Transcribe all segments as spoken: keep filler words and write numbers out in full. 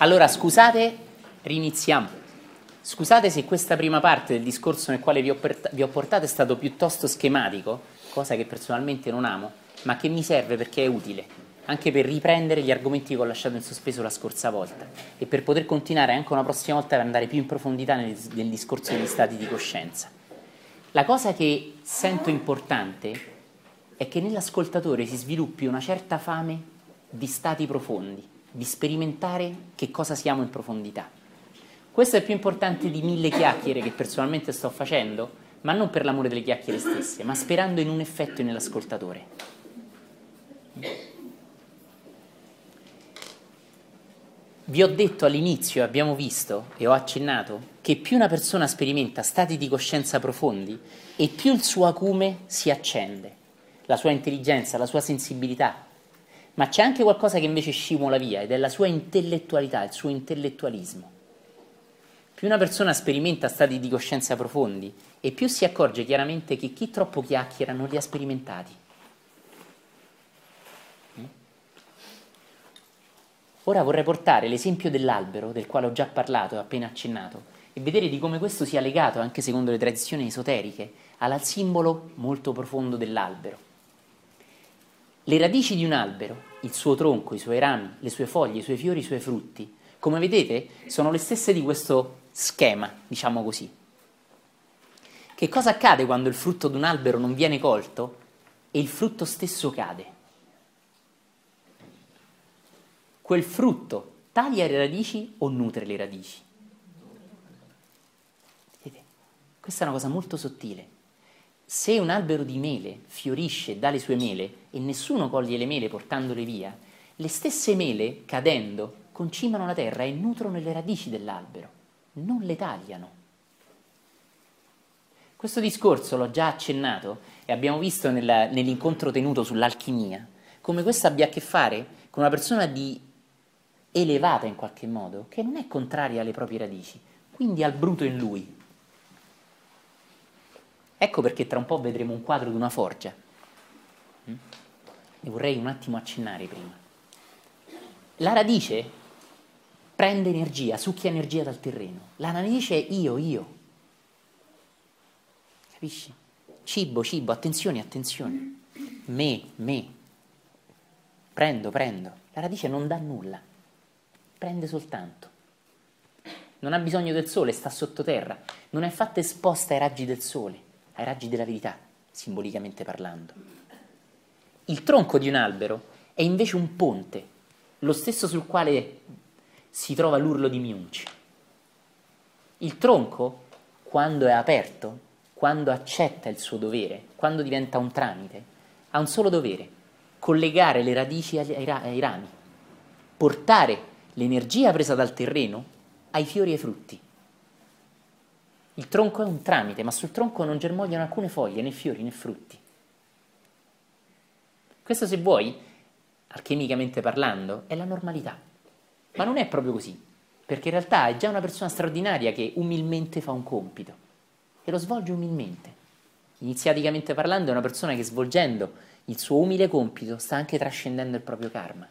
Allora, scusate, riniziamo. Scusate se questa prima parte del discorso nel quale vi ho, pert- vi ho portato è stato piuttosto schematico, cosa che personalmente non amo, ma che mi serve perché è utile, anche per riprendere gli argomenti che ho lasciato in sospeso la scorsa volta e per poter continuare anche una prossima volta per andare più in profondità nel, nel discorso degli stati di coscienza. La cosa che sento importante è che nell'ascoltatore si sviluppi una certa fame di stati profondi, di sperimentare che cosa siamo in profondità. Questo è più importante di mille chiacchiere che personalmente sto facendo, ma non per l'amore delle chiacchiere stesse, ma sperando in un effetto nell'ascoltatore. Vi ho detto all'inizio, abbiamo visto e ho accennato, che più una persona sperimenta stati di coscienza profondi e più il suo acume si accende, la sua intelligenza, la sua sensibilità. Ma c'è anche qualcosa che invece scivola via, ed è la sua intellettualità, il suo intellettualismo. Più una persona sperimenta stati di coscienza profondi e più si accorge chiaramente che chi troppo chiacchiera non li ha sperimentati. Ora vorrei portare l'esempio dell'albero, del quale ho già parlato e appena accennato, e vedere di come questo sia legato, anche secondo le tradizioni esoteriche, al simbolo molto profondo dell'albero. Le radici di un albero, il suo tronco, i suoi rami, le sue foglie, i suoi fiori, i suoi frutti, come vedete, sono le stesse di questo schema, diciamo così. Che cosa accade quando il frutto di un albero non viene colto e il frutto stesso cade? Quel frutto taglia le radici o nutre le radici? Vedete? Questa è una cosa molto sottile. Se un albero di mele fiorisce e dà le sue mele e nessuno coglie le mele portandole via, le stesse mele, cadendo, concimano la terra e nutrono le radici dell'albero, non le tagliano. Questo discorso l'ho già accennato e abbiamo visto nella, nell'incontro tenuto sull'alchimia, come questo abbia a che fare con una persona di elevata in qualche modo, che non è contraria alle proprie radici, quindi al bruto in lui. Ecco perché tra un po' vedremo un quadro di una forgia. Ne vorrei un attimo accennare prima. La radice prende energia, succhia energia dal terreno. La radice è io, io. Capisci? Cibo, cibo, attenzione, attenzione. Me, me. Prendo, prendo. La radice non dà nulla. Prende soltanto. Non ha bisogno del sole, sta sottoterra. Non è fatta esposta ai raggi del sole, ai raggi della verità, simbolicamente parlando. Il tronco di un albero è invece un ponte, lo stesso sul quale si trova l'urlo di Miunci. Il tronco, quando è aperto, quando accetta il suo dovere, quando diventa un tramite, ha un solo dovere: collegare le radici ai, ai rami, portare l'energia presa dal terreno ai fiori e ai frutti. Il tronco è un tramite, ma sul tronco non germogliano alcune foglie, né fiori né frutti. Questo, se vuoi, alchimicamente parlando, è la normalità. Ma non è proprio così, perché in realtà è già una persona straordinaria che umilmente fa un compito e lo svolge umilmente. Iniziaticamente parlando, è una persona che, svolgendo il suo umile compito, sta anche trascendendo il proprio karma.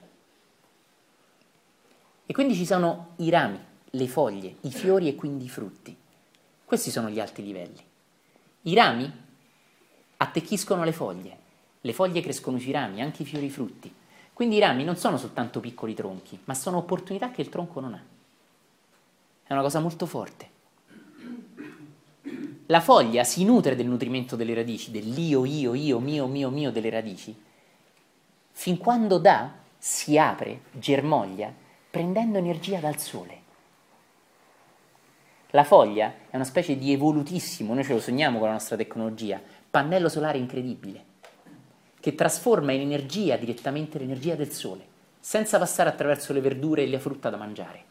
E quindi ci sono i rami, le foglie, i fiori e quindi i frutti. Questi sono gli alti livelli. I rami attecchiscono le foglie, le foglie crescono sui rami, anche i fiori e i frutti. Quindi i rami non sono soltanto piccoli tronchi, ma sono opportunità che il tronco non ha. È una cosa molto forte. La foglia si nutre del nutrimento delle radici, dell'io, io, io, mio, mio, mio delle radici. Fin quando dà, si apre, germoglia, prendendo energia dal sole. La foglia è una specie di evolutissimo, noi ce lo sogniamo con la nostra tecnologia, pannello solare incredibile, che trasforma in energia direttamente l'energia del sole, senza passare attraverso le verdure e la frutta da mangiare.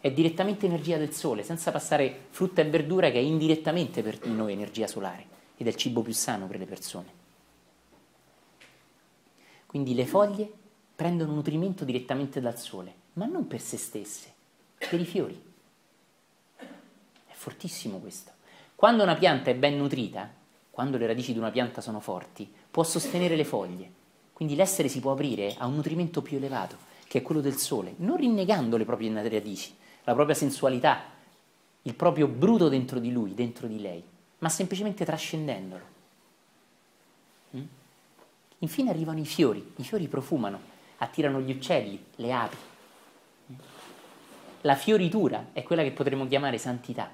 È direttamente energia del sole, senza passare frutta e verdura, che è indirettamente per noi energia solare, ed è il cibo più sano per le persone. Quindi le foglie prendono nutrimento direttamente dal sole, ma non per se stesse, per i fiori. È fortissimo questo. Quando una pianta è ben nutrita, quando le radici di una pianta sono forti, può sostenere le foglie, quindi l'essere si può aprire a un nutrimento più elevato, che è quello del sole, non rinnegando le proprie radici, la propria sensualità, il proprio bruto dentro di lui, dentro di lei, ma semplicemente trascendendolo. Mm? Infine arrivano i fiori, i fiori profumano, attirano gli uccelli, le api. Mm? La fioritura è quella che potremmo chiamare santità,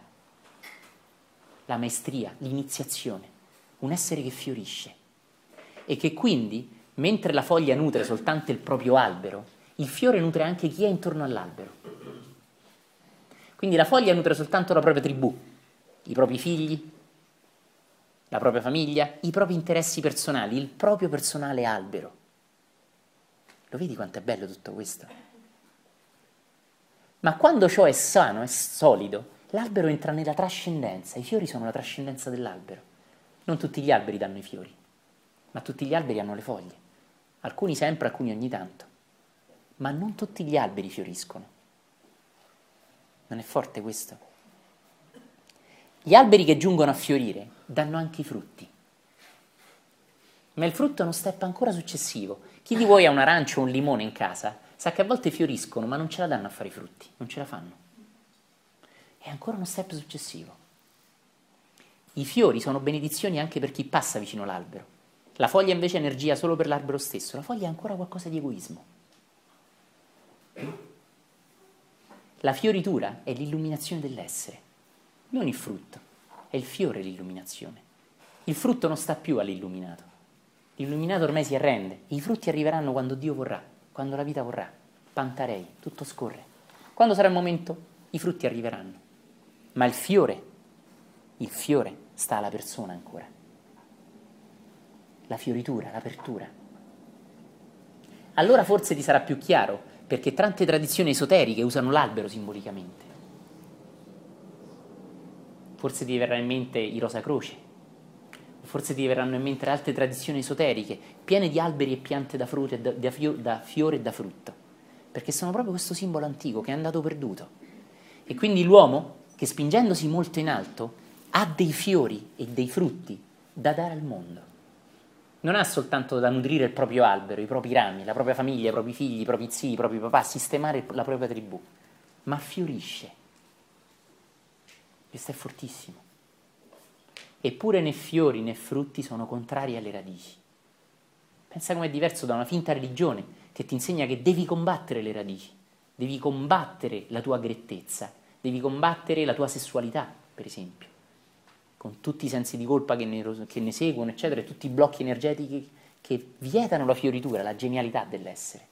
la maestria, l'iniziazione, un essere che fiorisce e che quindi, mentre la foglia nutre soltanto il proprio albero, il fiore nutre anche chi è intorno all'albero. Quindi la foglia nutre soltanto la propria tribù, i propri figli, la propria famiglia, i propri interessi personali, il proprio personale albero. Lo vedi quanto è bello tutto questo? Ma quando ciò è sano, è solido, l'albero entra nella trascendenza, i fiori sono la trascendenza dell'albero. Non tutti gli alberi danno i fiori, ma tutti gli alberi hanno le foglie, alcuni sempre, alcuni ogni tanto. Ma non tutti gli alberi fioriscono. Non è forte questo? Gli alberi che giungono a fiorire danno anche i frutti. Ma il frutto è uno step ancora successivo. Chi di voi ha un arancio o un limone in casa sa che a volte fioriscono, ma non ce la danno a fare i frutti, non ce la fanno. È ancora uno step successivo. I fiori sono benedizioni anche per chi passa vicino all'albero. La foglia invece è energia solo per l'albero stesso. La foglia è ancora qualcosa di egoismo. La fioritura è l'illuminazione dell'essere, non il frutto, è il fiore l'illuminazione. Il frutto non sta più all'illuminato, l'illuminato ormai si arrende, i frutti arriveranno quando Dio vorrà, quando la vita vorrà, pantarei, tutto scorre. Quando sarà il momento, i frutti arriveranno, ma il fiore, il fiore sta alla persona ancora. La fioritura, l'apertura. Allora forse ti sarà più chiaro perché tante tradizioni esoteriche usano l'albero simbolicamente. Forse ti verrà in mente i Rosa Croce, forse ti verranno in mente altre tradizioni esoteriche, piene di alberi e piante da, frute, da, da, fio, da fiore e da frutto, perché sono proprio questo simbolo antico che è andato perduto. E quindi l'uomo, che spingendosi molto in alto, ha dei fiori e dei frutti da dare al mondo. Non ha soltanto da nutrire il proprio albero, i propri rami, la propria famiglia, i propri figli, i propri zii, i propri papà, sistemare la propria tribù, ma fiorisce. Questo è fortissimo. Eppure né fiori né frutti sono contrari alle radici. Pensa com'è diverso da una finta religione che ti insegna che devi combattere le radici, devi combattere la tua grettezza, devi combattere la tua sessualità, per esempio, con tutti i sensi di colpa che ne, che ne seguono, eccetera, e tutti i blocchi energetici che vietano la fioritura, la genialità dell'essere.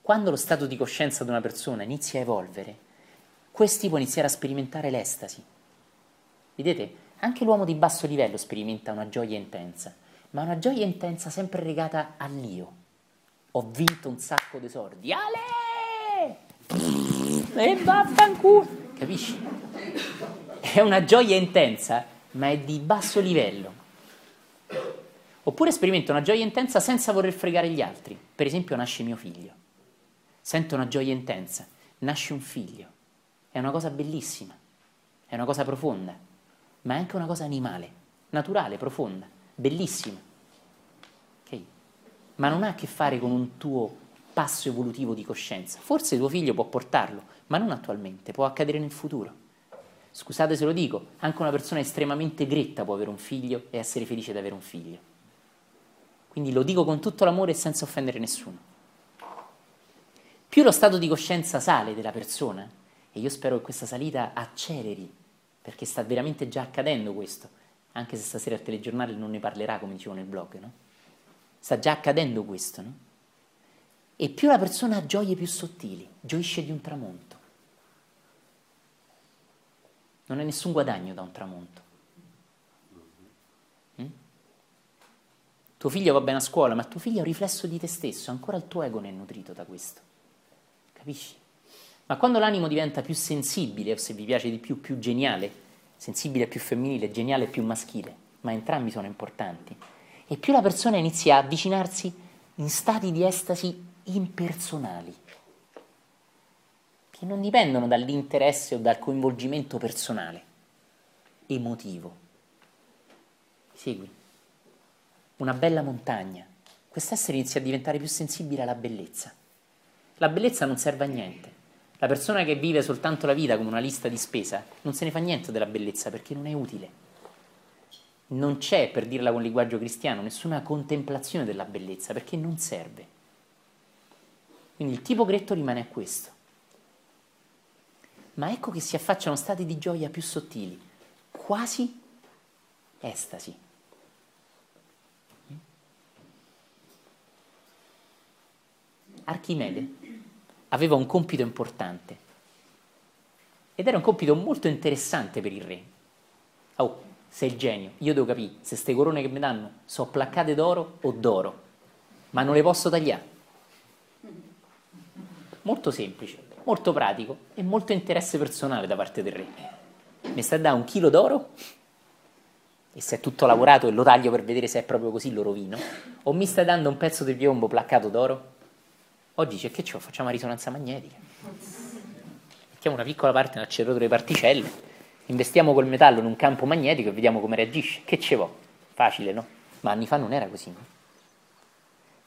Quando lo stato di coscienza di una persona inizia a evolvere, questi può iniziare a sperimentare l'estasi. Vedete, anche l'uomo di basso livello sperimenta una gioia intensa, ma una gioia intensa sempre legata all'io. Ho vinto un sacco di soldi, ale! E vaffanculo, capisci? È una gioia intensa, ma è di basso livello. Oppure sperimento una gioia intensa senza voler fregare gli altri. Per esempio nasce mio figlio. Sento una gioia intensa, nasce un figlio. È una cosa bellissima, è una cosa profonda, ma è anche una cosa animale, naturale, profonda, bellissima. Okay? Ma non ha a che fare con un tuo passo evolutivo di coscienza. Forse tuo figlio può portarlo, ma non attualmente, può accadere nel futuro. Scusate se lo dico, anche una persona estremamente gretta può avere un figlio e essere felice di avere un figlio. Quindi lo dico con tutto l'amore e senza offendere nessuno. Più lo stato di coscienza sale della persona, e io spero che questa salita acceleri, perché sta veramente già accadendo questo, anche se stasera il telegiornale non ne parlerà, come dicevo nel blog, no? Sta già accadendo questo, no? E più la persona ha gioie più sottili, gioisce di un tramonto. Non è nessun guadagno da un tramonto. Mm? Tuo figlio va bene a scuola, ma tuo figlio è un riflesso di te stesso, ancora il tuo ego ne è nutrito da questo. Capisci? Ma quando l'animo diventa più sensibile, o se vi piace di più, più geniale, sensibile è più femminile, geniale è più maschile, ma entrambi sono importanti, e più la persona inizia a avvicinarsi in stati di estasi impersonali, che non dipendono dall'interesse o dal coinvolgimento personale, emotivo. Segui? Una bella montagna, quest'essere inizia a diventare più sensibile alla bellezza. La bellezza non serve a niente. La persona che vive soltanto la vita come una lista di spesa non se ne fa niente della bellezza perché non è utile. Non c'è, per dirla con linguaggio cristiano, nessuna contemplazione della bellezza perché non serve. Quindi il tipo gretto rimane a questo. Ma ecco che si affacciano stati di gioia più sottili, quasi estasi. Archimede aveva un compito importante ed era un compito molto interessante per il re. Oh, sei il genio, io devo capire se ste corone che mi danno sono placcate d'oro o d'oro, ma non le posso tagliare. Molto semplice, molto pratico e molto interesse personale da parte del re. Mi sta a dare un chilo d'oro e se è tutto lavorato e lo taglio per vedere se è proprio così lo rovino, o mi sta dando un pezzo di piombo placcato d'oro? Oggi c'è che c'ho, facciamo una risonanza magnetica, mettiamo una piccola parte nell'acceleratore particelle, investiamo col metallo in un campo magnetico e vediamo come reagisce. Che ce vo'? Facile, no? Ma anni fa non era così, no?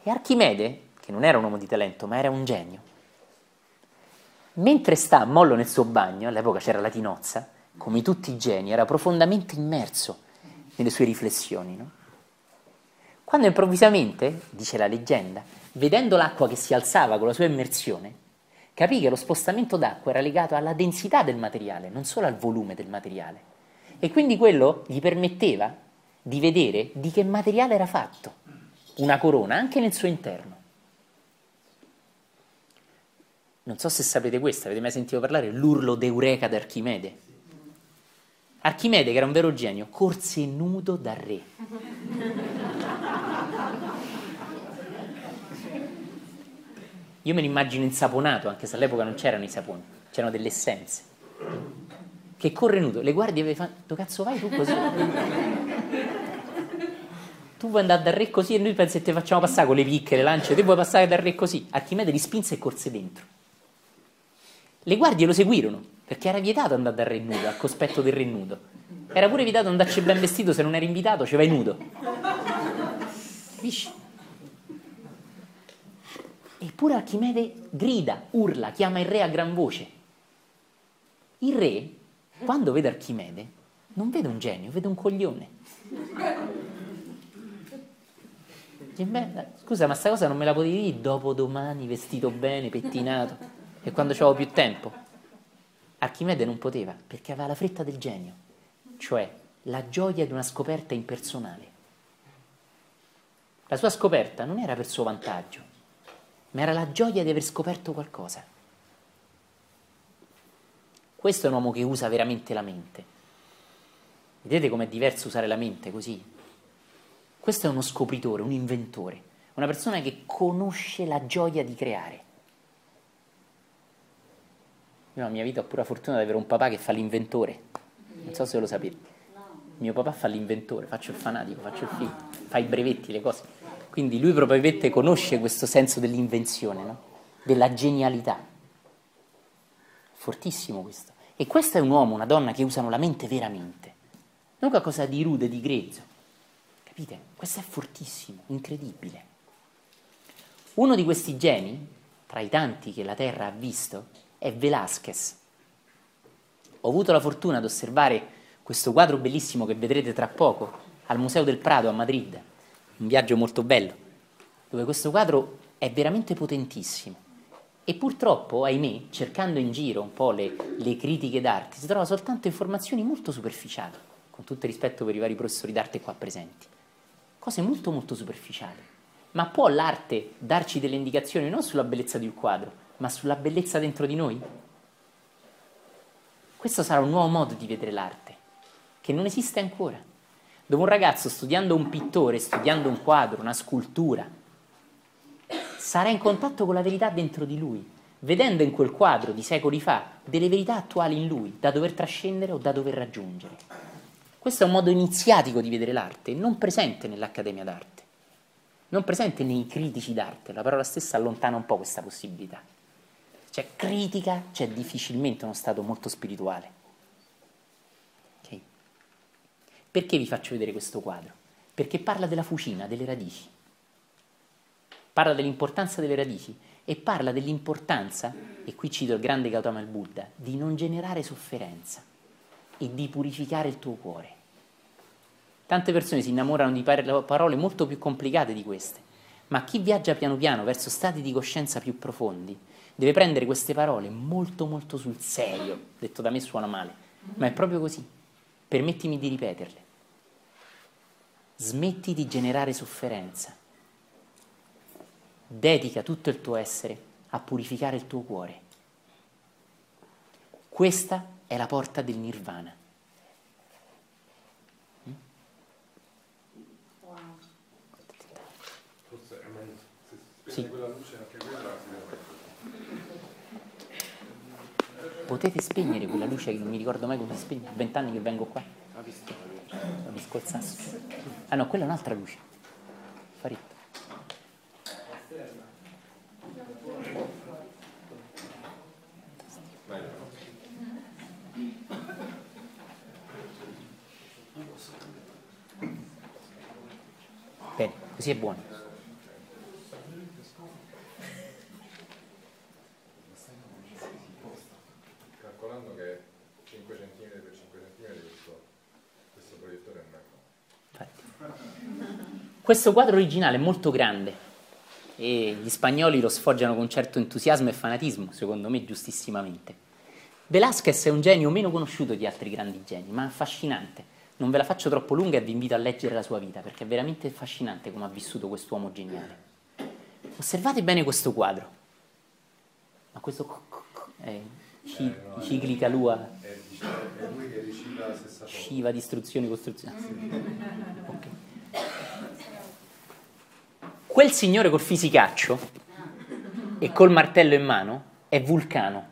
E Archimede, che non era un uomo di talento ma era un genio, mentre sta a mollo nel suo bagno, all'epoca c'era la tinozza, come tutti i geni era profondamente immerso nelle sue riflessioni, no? Quando improvvisamente, dice la leggenda, vedendo l'acqua che si alzava con la sua immersione, capì che lo spostamento d'acqua era legato alla densità del materiale, non solo al volume del materiale. E quindi quello gli permetteva di vedere di che materiale era fatto una corona, anche nel suo interno. Non so se sapete questo, avete mai sentito parlare l'urlo d'Eureka di Archimede? Archimede, che era un vero genio, corse nudo dal re. Io me l'immagino insaponato, anche se all'epoca non c'erano i saponi, c'erano delle essenze. Che corre nudo, le guardie e fanno, dove cazzo vai tu così? Tu vuoi andare dal re così e noi pensi che te facciamo passare con le picche, le lance, te vuoi passare dal re così? Archimede li spinse e corse dentro. Le guardie lo seguirono, perché era vietato andare dal re nudo, al cospetto del re nudo. Era pure vietato andarci ben vestito, se non eri invitato ci vai nudo. Capisci? Eppure Archimede grida, urla, chiama il re a gran voce. Il re, quando vede Archimede, non vede un genio, vede un coglione. Dice, beh, scusa, ma sta cosa non me la potevi dire dopo domani, vestito bene, pettinato, e quando c'avevo più tempo? Archimede non poteva, perché aveva la fretta del genio, cioè la gioia di una scoperta impersonale. La sua scoperta non era per suo vantaggio, ma era la gioia di aver scoperto qualcosa. Questo è un uomo che usa veramente la mente. Vedete com'è diverso usare la mente così? Questo è uno scopritore, un inventore, una persona che conosce la gioia di creare. Io nella mia vita ho pure la fortuna di avere un papà che fa l'inventore. Non so se lo sapete. Mio papà fa l'inventore, faccio il fanatico, faccio il figlio, fa i brevetti, le cose. Quindi lui probabilmente conosce questo senso dell'invenzione, no? Della genialità. Fortissimo questo. E questo è un uomo, una donna che usano la mente veramente. Non qualcosa di rude, di grezzo. Capite? Questo è fortissimo, incredibile. Uno di questi geni, tra i tanti che la Terra ha visto, è Velázquez. Ho avuto la fortuna di osservare questo quadro bellissimo che vedrete tra poco al Museo del Prado a Madrid. Un viaggio molto bello, dove questo quadro è veramente potentissimo e purtroppo, ahimè, cercando in giro un po' le, le critiche d'arte, si trova soltanto informazioni molto superficiali, con tutto il rispetto per i vari professori d'arte qua presenti, cose molto molto superficiali. Ma può l'arte darci delle indicazioni non sulla bellezza di un quadro, ma sulla bellezza dentro di noi? Questo sarà un nuovo modo di vedere l'arte, che non esiste ancora. Dove un ragazzo, studiando un pittore, studiando un quadro, una scultura, sarà in contatto con la verità dentro di lui, vedendo in quel quadro di secoli fa delle verità attuali in lui, da dover trascendere o da dover raggiungere. Questo è un modo iniziatico di vedere l'arte, non presente nell'Accademia d'Arte, non presente nei critici d'arte. La parola stessa allontana un po' questa possibilità. C'è critica, c'è difficilmente uno stato molto spirituale. Perché vi faccio vedere questo quadro? Perché parla della fucina, delle radici. parla dell'importanza delle radici e parla dell'importanza, e qui cito il grande Gautama e il Buddha, di non generare sofferenza e di purificare il tuo cuore. Tante persone si innamorano di parole molto più complicate di queste, ma chi viaggia piano piano verso stati di coscienza più profondi deve prendere queste parole molto molto sul serio. Detto da me suona male, ma è proprio così. Permettimi di ripeterle. Smetti di generare sofferenza. Dedica tutto il tuo essere a purificare il tuo cuore. Questa è la porta del Nirvana. Wow. Forse è meglio se spegne quella luce anche quella. Potete spegnere quella luce che non mi ricordo mai come si spegne. Vent'anni che vengo qua. La pistola. La biscozzasso. Ah no, quella è un'altra luce. Farito. Bene, così è buono. Calcolando che cinque centimetri per cinque centimetri questo, questo proiettore è meglio. Questo quadro originale è molto grande e gli spagnoli lo sfoggiano con certo entusiasmo e fanatismo, secondo me giustissimamente. Velázquez è un genio meno conosciuto di altri grandi geni, ma affascinante. Non ve la faccio troppo lunga e vi invito a leggere la sua vita, perché è veramente affascinante come ha vissuto quest'uomo geniale. Osservate bene questo quadro. Ma questo è ciclica lua, Shiva, distruzione, costruzione. Quel signore col fisicaccio e col martello in mano è Vulcano,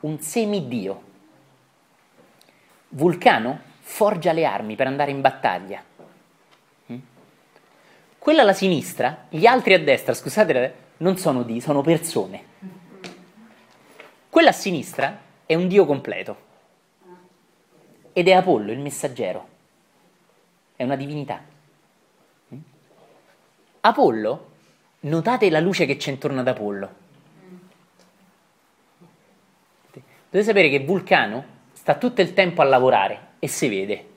un semidio. Vulcano forgia le armi per andare in battaglia. Quella alla sinistra, gli altri a destra, scusate, non sono dii, sono persone. Quella a sinistra è un dio completo ed è Apollo, il messaggero. È una divinità. Apollo, notate la luce che c'è intorno ad Apollo. Dovete sapere che Vulcano sta tutto il tempo a lavorare e si vede.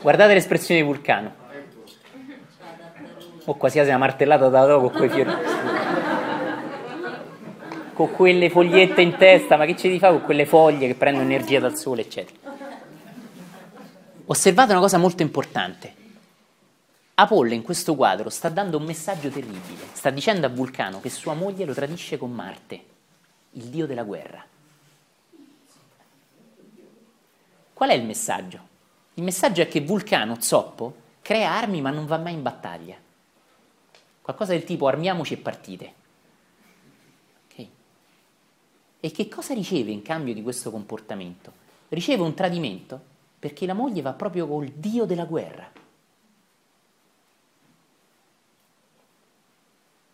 Guardate l'espressione di Vulcano. O oh, quasi una martellata da dopo con quei fiori. Con quelle fogliette in testa, ma che c'è di fa con quelle foglie che prendono energia dal sole, eccetera. Osservate una cosa molto importante. Apollo in questo quadro sta dando un messaggio terribile, sta dicendo a Vulcano che sua moglie lo tradisce con Marte, il dio della guerra. Qual è il messaggio? Il messaggio è che Vulcano, zoppo, crea armi ma non va mai in battaglia. Qualcosa del tipo armiamoci e partite. Okay. E che cosa riceve in cambio di questo comportamento? Riceve un tradimento perché la moglie va proprio col dio della guerra.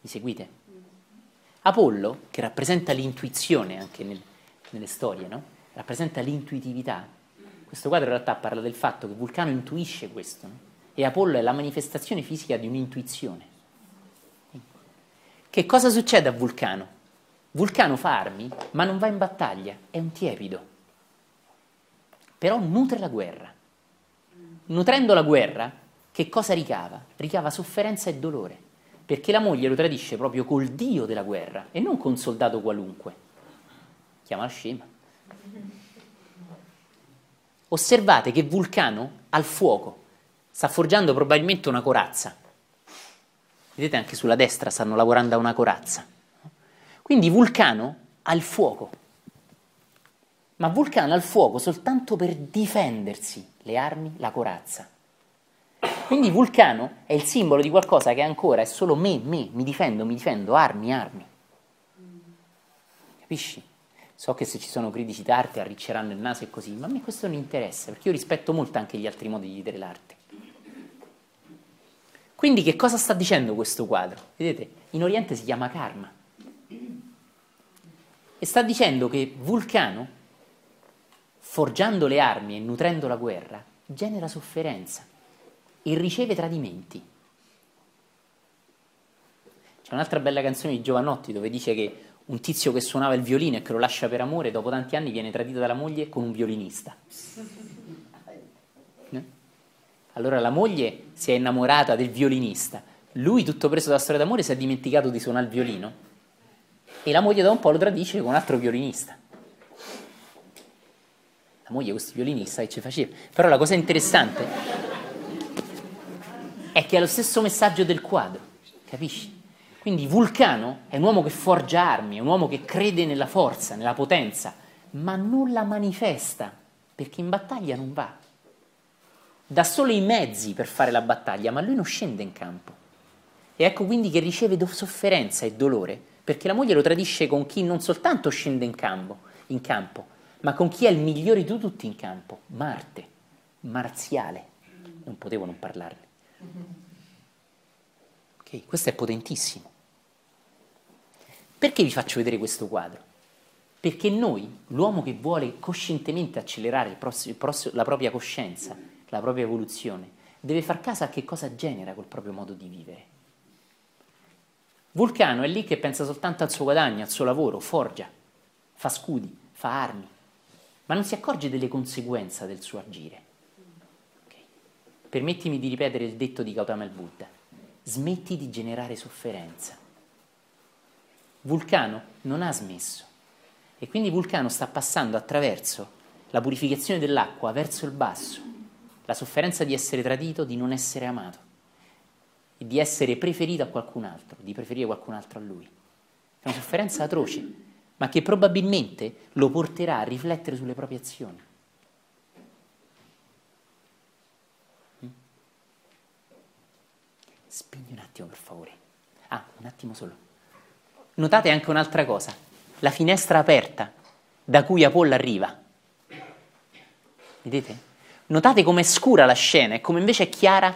Mi seguite? Apollo, che rappresenta l'intuizione anche nel, nelle storie, no? Rappresenta l'intuitività. Questo quadro in realtà parla del fatto che Vulcano intuisce questo, no? E Apollo è la manifestazione fisica di un'intuizione. Che cosa succede a Vulcano? Vulcano fa armi, ma non va in battaglia, è un tiepido. Però nutre la guerra. Nutrendo la guerra, che cosa ricava? Ricava sofferenza e dolore. Perché la moglie lo tradisce proprio col dio della guerra e non con un soldato qualunque. Chiamala scema. Osservate che Vulcano al fuoco sta forgiando probabilmente una corazza. Vedete anche sulla destra stanno lavorando a una corazza. Quindi Vulcano al fuoco. Ma Vulcano al fuoco soltanto per difendersi, le armi, la corazza. Quindi Vulcano è il simbolo di qualcosa che ancora è solo me, me, mi difendo, mi difendo, armi, armi. Capisci? So che se ci sono critici d'arte arricceranno il naso e così, ma a me questo non interessa, perché io rispetto molto anche gli altri modi di vedere l'arte. Quindi che cosa sta dicendo questo quadro? Vedete, in Oriente si chiama Karma. E sta dicendo che Vulcano, forgiando le armi e nutrendo la guerra, genera sofferenza. E riceve tradimenti. C'è un'altra bella canzone di Giovannotti dove dice che un tizio che suonava il violino e che lo lascia per amore, dopo tanti anni viene tradito dalla moglie con un violinista. Allora la moglie si è innamorata del violinista, lui tutto preso dalla storia d'amore si è dimenticato di suonare il violino e la moglie da un po' lo tradisce con un altro violinista. La moglie, questo violinista che ci faceva. Però la cosa interessante è che è lo stesso messaggio del quadro, capisci? Quindi Vulcano è un uomo che forgia armi, è un uomo che crede nella forza, nella potenza, ma non la manifesta perché in battaglia non va. Dà solo i mezzi per fare la battaglia, ma lui non scende in campo. E ecco quindi che riceve do- sofferenza e dolore, perché la moglie lo tradisce con chi non soltanto scende in campo, in campo, ma con chi è il migliore di tutti in campo, Marte, Marziale. Non potevo non parlarne. Ok, questo è potentissimo. Perché vi faccio vedere questo quadro? Perché noi, l'uomo che vuole coscientemente accelerare il pross- il pross- la propria coscienza, la propria evoluzione, deve far caso a che cosa genera col proprio modo di vivere. Vulcano è lì che pensa soltanto al suo guadagno, al suo lavoro, forgia, fa scudi, fa armi, ma non si accorge delle conseguenze del suo agire. Okay. Permettimi di ripetere il detto di Gautama e il Buddha: smetti di generare sofferenza. Vulcano non ha smesso, e quindi Vulcano sta passando attraverso la purificazione dell'acqua verso il basso. La sofferenza di essere tradito, di non essere amato, e di essere preferito a qualcun altro, di preferire qualcun altro a lui. È una sofferenza atroce, ma che probabilmente lo porterà a riflettere sulle proprie azioni. Spegni un attimo, per favore. Ah, un attimo solo. Notate anche un'altra cosa: la finestra aperta da cui Apollo arriva. Vedete? Notate com'è scura la scena e come invece è chiara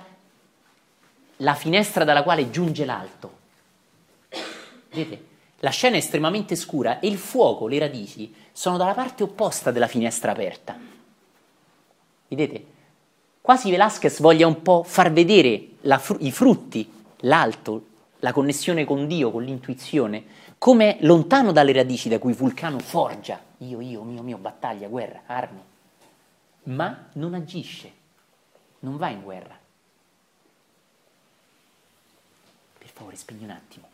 la finestra dalla quale giunge l'alto. Vedete? La scena è estremamente scura e il fuoco, le radici, sono dalla parte opposta della finestra aperta. Vedete? Quasi Velázquez voglia un po' far vedere la fr- i frutti, l'alto, la connessione con Dio, con l'intuizione, come lontano dalle radici da cui Vulcano forgia. Io, io, mio, mio, battaglia, guerra, armi. Ma non agisce, non va in guerra. Per favore, spegni un attimo.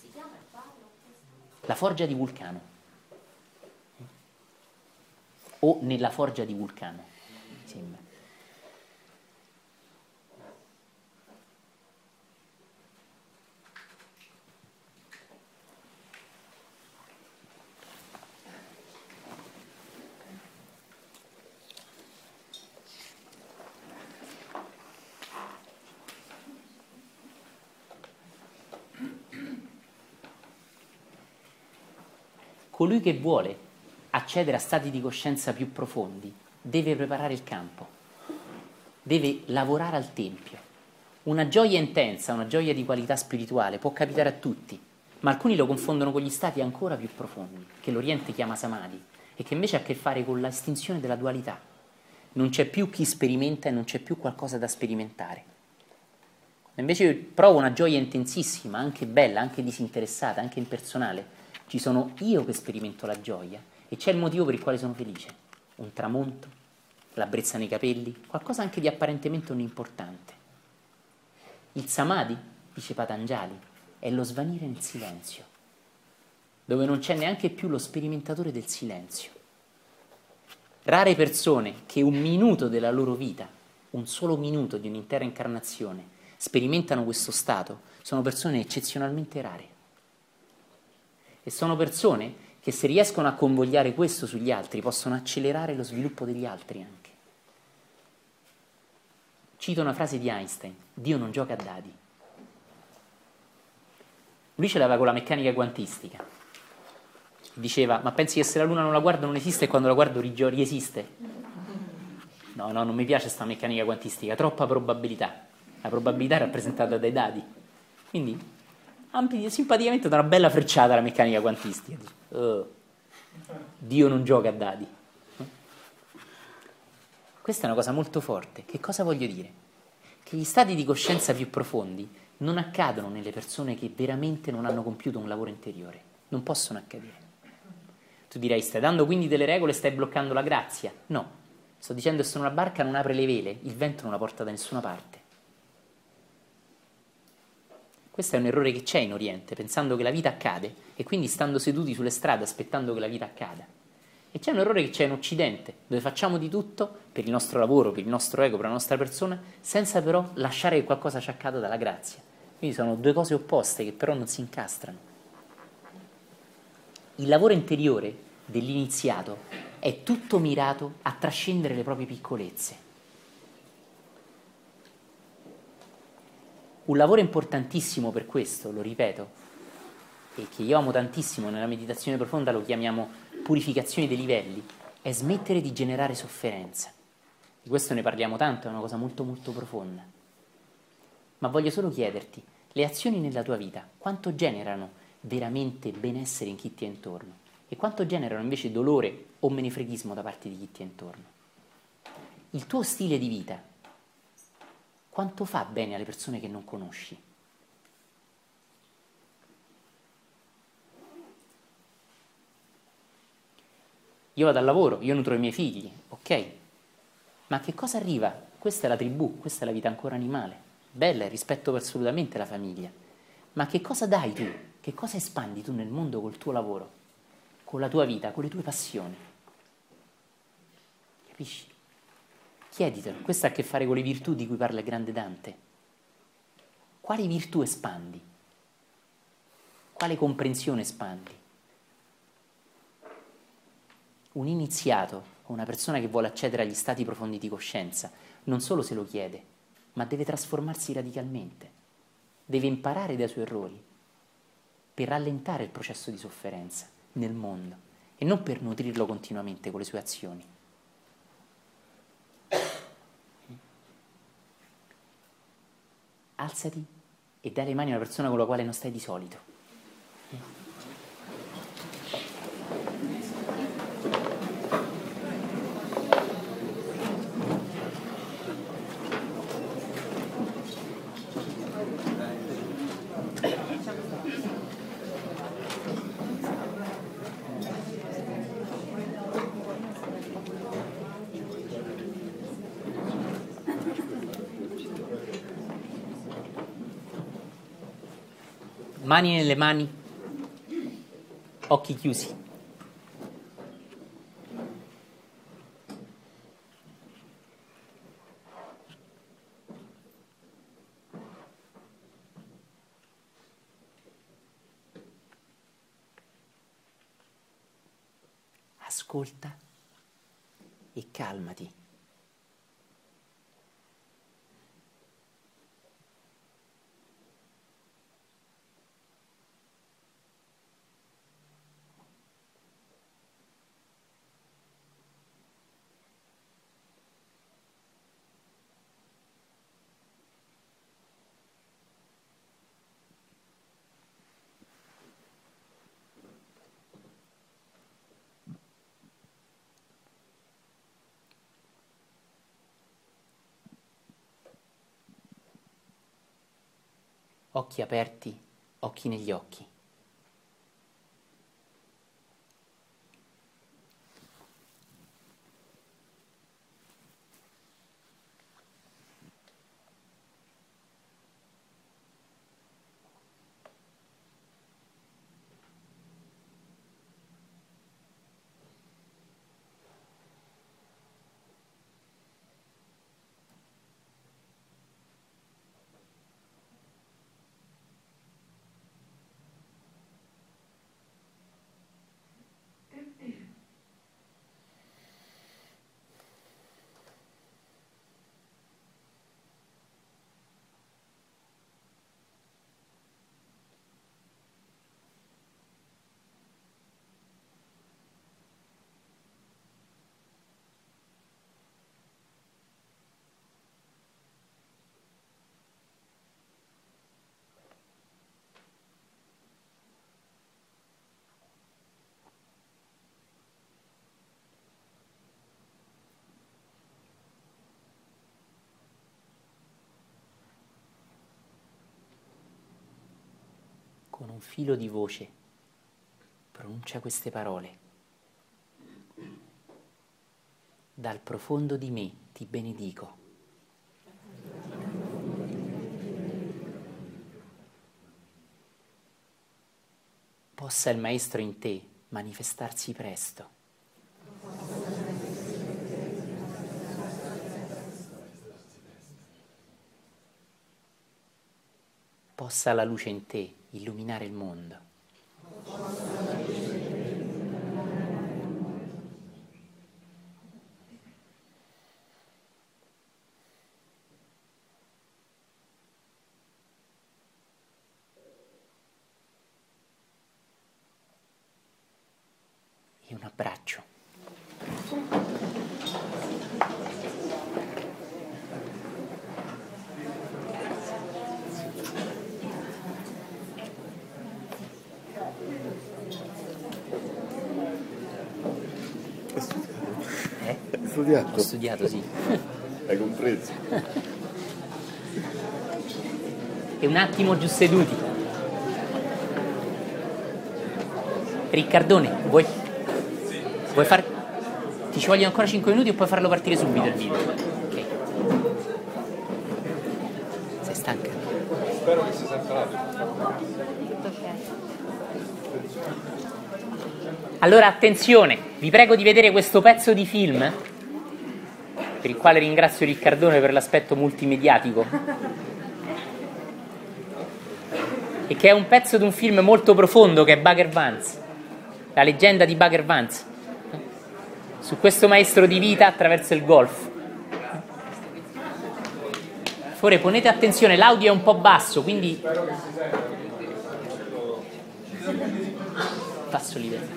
Si chiama il quadro? La forgia di Vulcano. O nella forgia di Vulcano, sembra. Colui che vuole accedere a stati di coscienza più profondi deve preparare il campo, deve lavorare al tempio. Una gioia intensa, una gioia di qualità spirituale può capitare a tutti, ma alcuni lo confondono con gli stati ancora più profondi, che l'Oriente chiama Samadhi, e che invece ha a che fare con l'estinzione della dualità. Non c'è più chi sperimenta e non c'è più qualcosa da sperimentare. Invece io provo una gioia intensissima, anche bella, anche disinteressata, anche impersonale. Ci sono io che sperimento la gioia e c'è il motivo per il quale sono felice. Un tramonto, la brezza nei capelli, qualcosa anche di apparentemente non importante. Il Samadhi, dice Patanjali, è lo svanire nel silenzio, dove non c'è neanche più lo sperimentatore del silenzio. Rare persone che un minuto della loro vita, un solo minuto di un'intera incarnazione, sperimentano questo stato, sono persone eccezionalmente rare. E sono persone che se riescono a convogliare questo sugli altri possono accelerare lo sviluppo degli altri anche. Cito una frase di Einstein: Dio non gioca a dadi. Lui ce l'aveva con la meccanica quantistica. Diceva: ma pensi che se la luna non la guardo non esiste e quando la guardo riesiste? No, no, non mi piace sta meccanica quantistica, troppa probabilità. La probabilità è rappresentata dai dadi. Quindi simpaticamente da una bella frecciata alla meccanica quantistica. Oh, Dio non gioca a dadi. Questa è una cosa molto forte. Che cosa voglio dire? Che gli stati di coscienza più profondi non accadono nelle persone che veramente non hanno compiuto un lavoro interiore, non possono accadere. Tu direi, stai dando quindi delle regole, stai bloccando la grazia? No, sto dicendo che se una barca non apre le vele, il vento non la porta da nessuna parte. Questo è un errore che c'è in Oriente, pensando che la vita accade e quindi stando seduti sulle strade aspettando che la vita accada. E c'è un errore che c'è in Occidente, dove facciamo di tutto per il nostro lavoro, per il nostro ego, per la nostra persona, senza però lasciare che qualcosa ci accada dalla grazia. Quindi sono due cose opposte che però non si incastrano. Il lavoro interiore dell'iniziato è tutto mirato a trascendere le proprie piccolezze. Un lavoro importantissimo per questo, lo ripeto, e che io amo tantissimo nella meditazione profonda, lo chiamiamo purificazione dei livelli, è smettere di generare sofferenza. Di questo ne parliamo tanto, è una cosa molto molto profonda. Ma voglio solo chiederti, le azioni nella tua vita, quanto generano veramente benessere in chi ti è intorno? E quanto generano invece dolore o menefreghismo da parte di chi ti è intorno? Il tuo stile di vita quanto fa bene alle persone che non conosci? Io vado al lavoro, io nutro i miei figli, ok? Ma che cosa arriva? Questa è la tribù, questa è la vita ancora animale. Bella, rispetto assolutamente la famiglia. Ma che cosa dai tu? Che cosa espandi tu nel mondo col tuo lavoro? Con la tua vita, con le tue passioni? Capisci? Chieditelo, questo ha a che fare con le virtù di cui parla il grande Dante. Quali virtù espandi? Quale comprensione espandi? Un iniziato o una persona che vuole accedere agli stati profondi di coscienza non solo se lo chiede, ma deve trasformarsi radicalmente, deve imparare dai suoi errori per rallentare il processo di sofferenza nel mondo e non per nutrirlo continuamente con le sue azioni. Alzati e dai le mani a una persona con la quale non stai di solito. Mani nelle mani, occhi chiusi. Ascolta e calmati. Occhi aperti, occhi negli occhi. con un filo di voce, pronuncia queste parole. Dal profondo di me ti benedico. Possa il Maestro in te manifestarsi presto. Possa la luce in te illuminare il mondo. E un abbraccio. Studiato. Ho studiato, sì. Hai compreso. E un attimo giù seduti. Riccardone, vuoi, sì, vuoi sì. far... Ti ci vogliono ancora cinque minuti o puoi farlo partire subito il video? Ok. Sei stanca? Spero che si senta la tutto ok. Allora, attenzione, vi prego di vedere questo pezzo di film, per il quale ringrazio Riccardone per l'aspetto multimediatico, e che è un pezzo di un film molto profondo che è Bagger Vance, la leggenda di Bagger Vance, su questo maestro di vita attraverso il golf. Ora ponete attenzione, l'audio è un po' basso, quindi passo livello.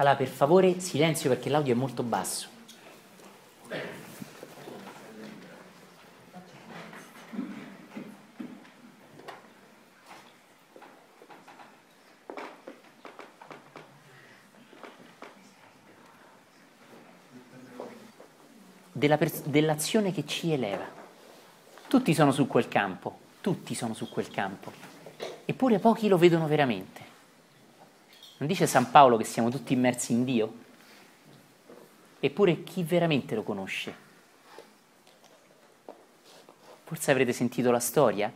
Allora, per favore, silenzio perché l'audio è molto basso. Della pers- dell'azione che ci eleva. Tutti sono su quel campo, tutti sono su quel campo, eppure pochi lo vedono veramente. Non dice San Paolo che siamo tutti immersi in Dio? Eppure chi veramente lo conosce? Forse avrete sentito la storia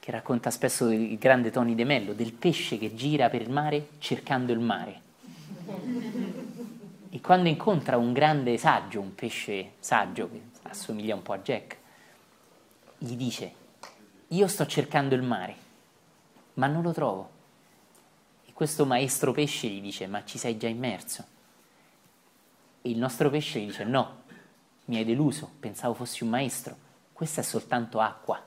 che racconta spesso il grande Tony De Mello, del pesce che gira per il mare cercando il mare. E quando incontra un grande saggio, un pesce saggio che assomiglia un po' a Jack, gli dice: io sto cercando il mare, ma non lo trovo. Questo maestro pesce gli dice: ma ci sei già immerso? E il nostro pesce gli dice: no, mi hai deluso, pensavo fossi un maestro, questa è soltanto acqua.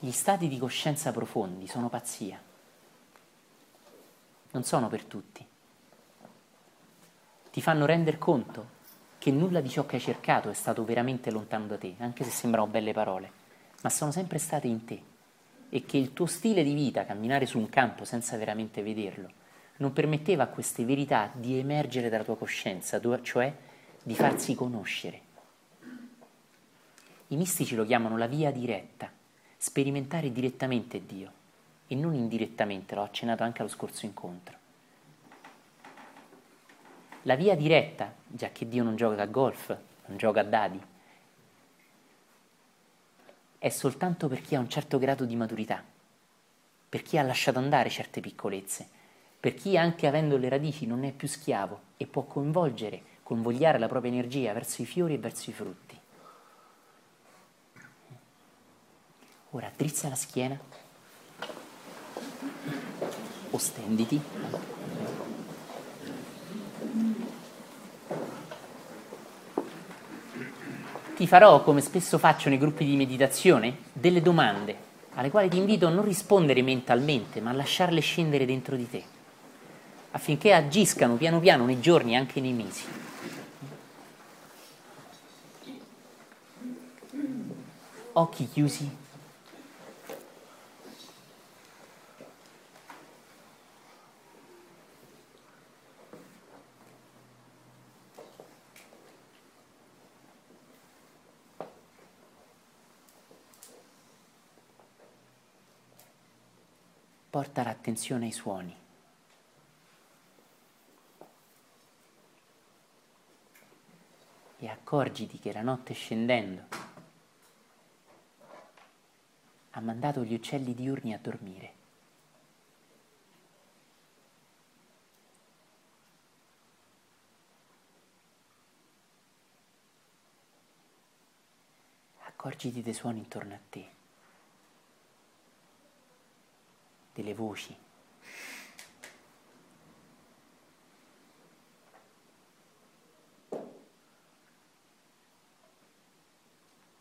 Gli stati di coscienza profondi sono pazzia, non sono per tutti. Ti fanno rendere conto che nulla di ciò che hai cercato è stato veramente lontano da te, anche se sembrano belle parole, ma sono sempre state in te. E che il tuo stile di vita, camminare su un campo senza veramente vederlo, non permetteva a queste verità di emergere dalla tua coscienza, cioè di farsi conoscere. I mistici lo chiamano la via diretta, sperimentare direttamente Dio, e non indirettamente, l'ho accennato anche allo scorso incontro. La via diretta, già che Dio non gioca a golf, non gioca a dadi, è soltanto per chi ha un certo grado di maturità, per chi ha lasciato andare certe piccolezze, per chi anche avendo le radici non è più schiavo e può coinvolgere, convogliare la propria energia verso i fiori e verso i frutti. Ora drizza la schiena o stenditi. Ti farò, come spesso faccio nei gruppi di meditazione, delle domande alle quali ti invito a non rispondere mentalmente, ma a lasciarle scendere dentro di te, affinché agiscano piano piano nei giorni e anche nei mesi. Occhi chiusi, porta l'attenzione ai suoni. E accorgiti che la notte scendendo ha mandato gli uccelli diurni a dormire. Accorgiti dei suoni intorno a te, delle voci.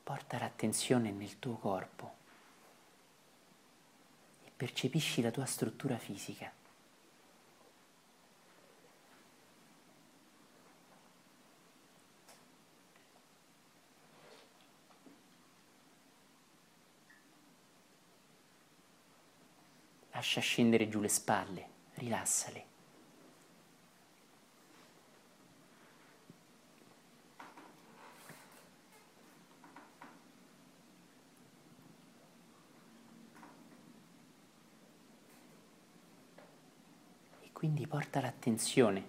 Porta l'attenzione nel tuo corpo e percepisci la tua struttura fisica. Lascia scendere giù le spalle, rilassale. E quindi porta l'attenzione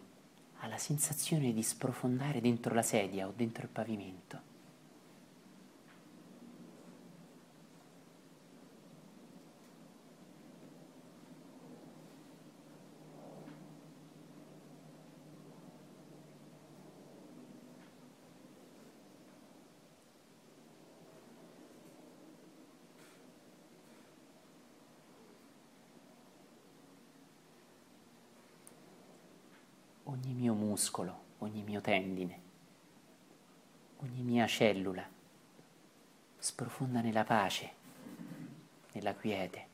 alla sensazione di sprofondare dentro la sedia o dentro il pavimento. Ogni mio muscolo, ogni mio tendine, ogni mia cellula sprofonda nella pace, nella quiete.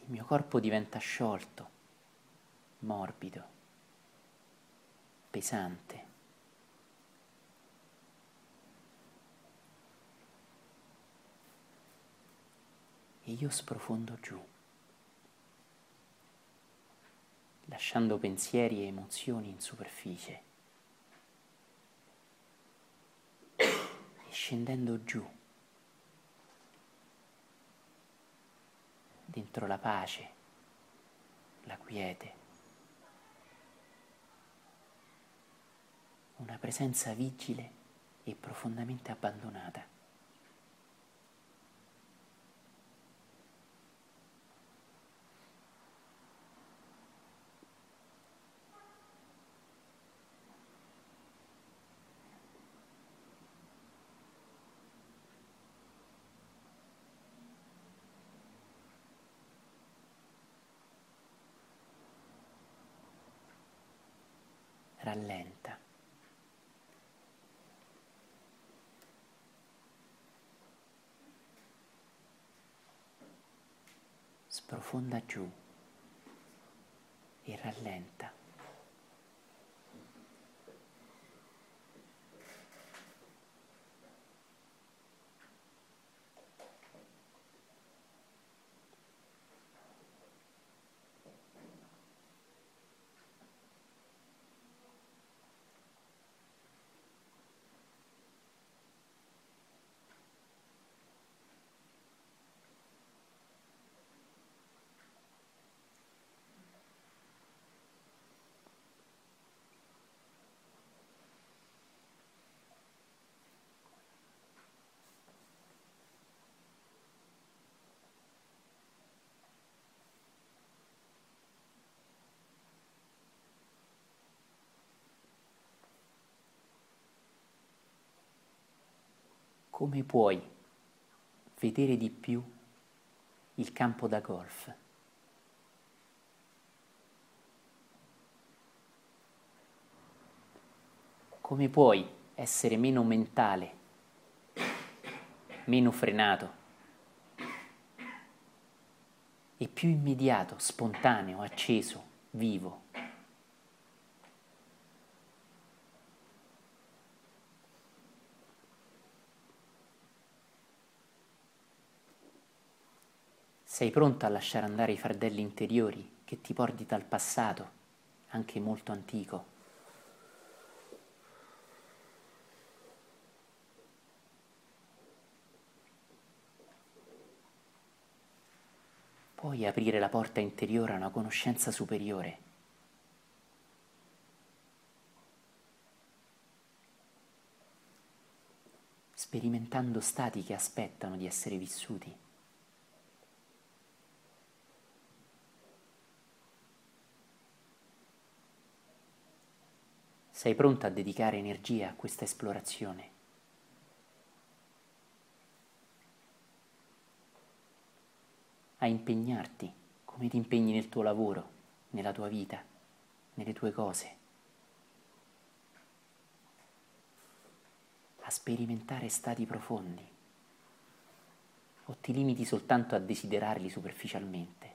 Il mio corpo diventa sciolto, morbido, pesante. E io sprofondo giù, lasciando pensieri e emozioni in superficie e scendendo giù, dentro la pace, la quiete, una presenza vigile e profondamente abbandonata. Rallenta. Sprofonda giù e rallenta. Come puoi vedere di più il campo da golf? Come puoi essere meno mentale, meno frenato e più immediato, spontaneo, acceso, vivo? Sei pronto a lasciare andare i fardelli interiori che ti porti dal passato, anche molto antico? puoi aprire la porta interiore a una conoscenza superiore. Sperimentando stati che aspettano di essere vissuti. Sei pronta a dedicare energia a questa esplorazione? A impegnarti come ti impegni nel tuo lavoro, nella tua vita, nelle tue cose. A sperimentare stati profondi, o ti limiti soltanto a desiderarli superficialmente?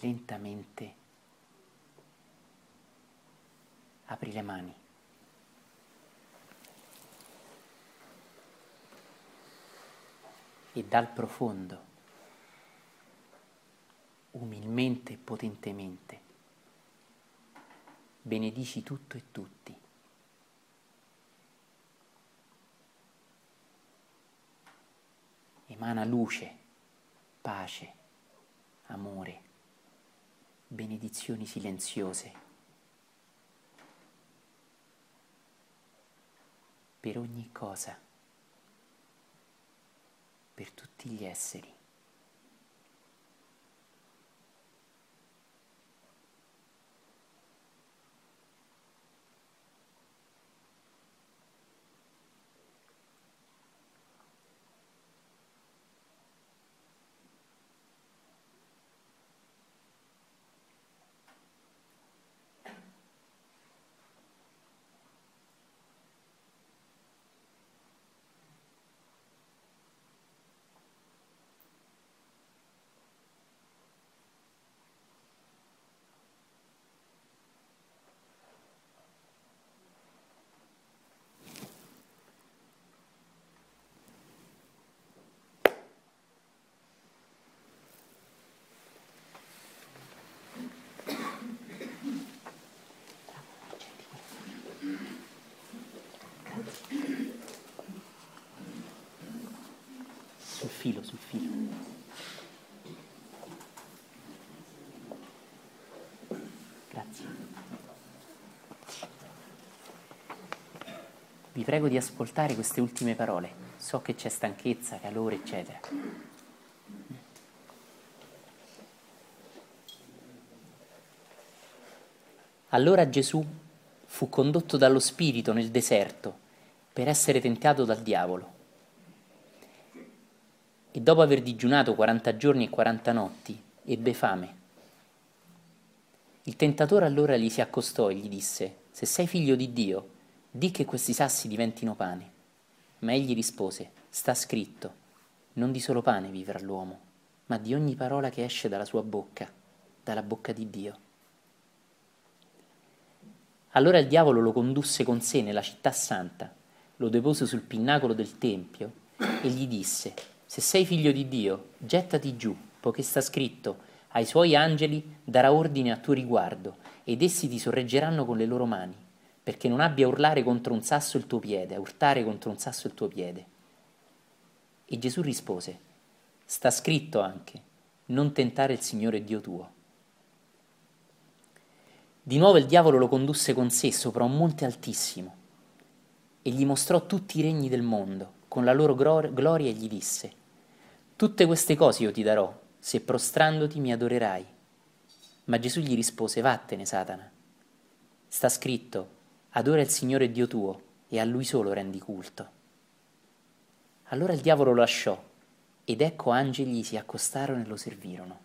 Lentamente apri le mani. E dal profondo, umilmente e potentemente, benedici tutto e tutti. Emana luce, pace, amore. Benedizioni silenziose per ogni cosa, per tutti gli esseri. Sul filo, sul filo. Grazie. Vi prego di ascoltare queste ultime parole. So che c'è stanchezza, calore, eccetera. Allora Gesù fu condotto dallo Spirito nel deserto per essere tentato dal diavolo. E dopo aver digiunato quaranta giorni e quaranta notti, ebbe fame. Il tentatore allora gli si accostò e gli disse: «Se sei figlio di Dio, di che questi sassi diventino pane». Ma egli rispose: «Sta scritto, non di solo pane vivrà l'uomo, ma di ogni parola che esce dalla sua bocca, dalla bocca di Dio». Allora il diavolo lo condusse con sé nella città santa, lo depose sul pinnacolo del Tempio e gli disse: «Se sei figlio di Dio, gettati giù, poiché sta scritto, ai suoi angeli darà ordine a tuo riguardo, ed essi ti sorreggeranno con le loro mani, perché non abbia a urlare contro un sasso il tuo piede, a urtare contro un sasso il tuo piede». E Gesù rispose: «Sta scritto anche, non tentare il Signore Dio tuo». Di nuovo il diavolo lo condusse con sé sopra un monte altissimo, e gli mostrò tutti i regni del mondo, con la loro gloria e gli disse: «Tutte queste cose io ti darò, se prostrandoti mi adorerai». Ma Gesù gli rispose: «Vattene, Satana. Sta scritto: adora il Signore Dio tuo e a Lui solo rendi culto». Allora il diavolo lo lasciò, ed ecco angeli si accostarono e lo servirono.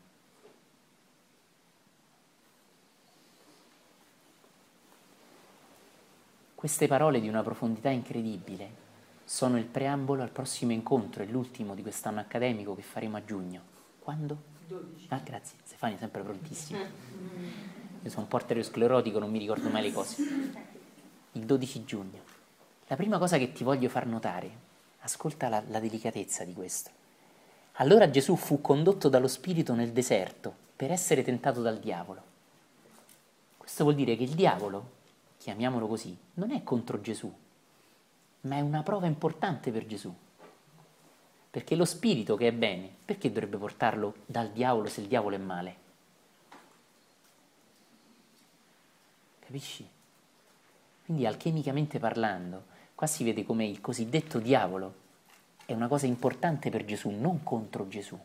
Queste parole di una profondità incredibile sono il preambolo al prossimo incontro, e l'ultimo di quest'anno accademico, che faremo a giugno. Quando? dodici. Ah, grazie, Stefania è sempre prontissima. Io sono un po' arteriosclerotico, non mi ricordo mai le cose. Il dodici giugno. La prima cosa che ti voglio far notare, ascolta la, la delicatezza di questo. Allora Gesù fu condotto dallo Spirito nel deserto per essere tentato dal diavolo. Questo vuol dire che il diavolo, chiamiamolo così, non è contro Gesù, ma è una prova importante per Gesù. Perché lo spirito che è bene, perché dovrebbe portarlo dal diavolo se il diavolo è male? Capisci? Quindi alchemicamente parlando, qua si vede come il cosiddetto diavolo è una cosa importante per Gesù, non contro Gesù.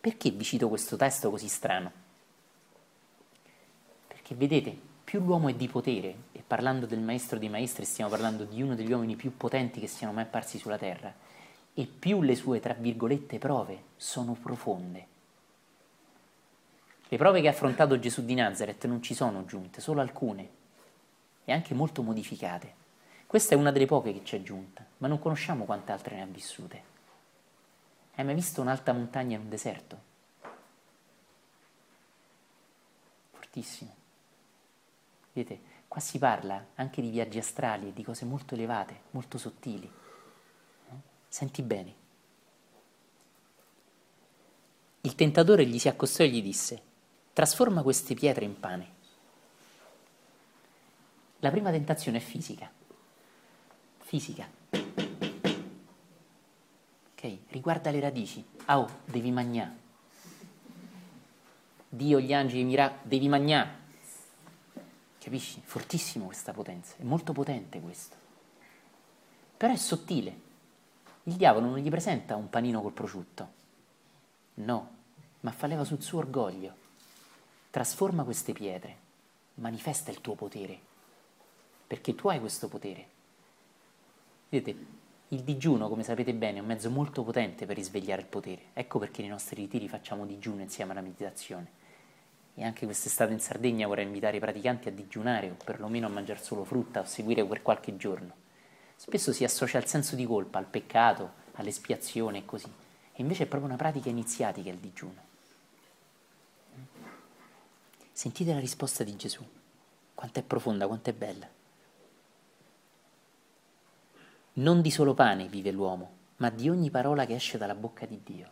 Perché vi cito questo testo così strano? Perché vedete, più l'uomo è di potere, e parlando del maestro dei maestri stiamo parlando di uno degli uomini più potenti che siano mai apparsi sulla terra, e più le sue, tra virgolette, prove sono profonde. Le prove che ha affrontato Gesù di Nazareth non ci sono giunte, solo alcune, e anche molto modificate. Questa è una delle poche che ci è giunta, ma non conosciamo quante altre ne ha vissute. Hai mai visto un'alta montagna in un deserto? Fortissimo. Vedete, qua si parla anche di viaggi astrali e di cose molto elevate, molto sottili. Senti bene. Il tentatore gli si accostò e gli disse: «Trasforma queste pietre in pane». La prima tentazione è fisica. Fisica. Ok? Riguarda le radici. Ah, oh, devi mangiare. Dio, gli angeli, mirà, devi mangiare. Capisci? Fortissimo questa potenza, è molto potente questo. Però è sottile. Il diavolo non gli presenta un panino col prosciutto. No, ma fa leva sul suo orgoglio. Trasforma queste pietre, manifesta il tuo potere, perché tu hai questo potere. Vedete, il digiuno, come sapete bene, è un mezzo molto potente per risvegliare il potere. Ecco perché nei nostri ritiri facciamo digiuno insieme alla meditazione. E anche quest'estate in Sardegna vorrei invitare i praticanti a digiunare, o perlomeno a mangiare solo frutta, o seguire per qualche giorno. Spesso si associa al senso di colpa, al peccato, all'espiazione e così. E invece è proprio una pratica iniziatica il digiuno. Sentite la risposta di Gesù. Quanto è profonda, quanto è bella. Non di solo pane vive l'uomo, ma di ogni parola che esce dalla bocca di Dio.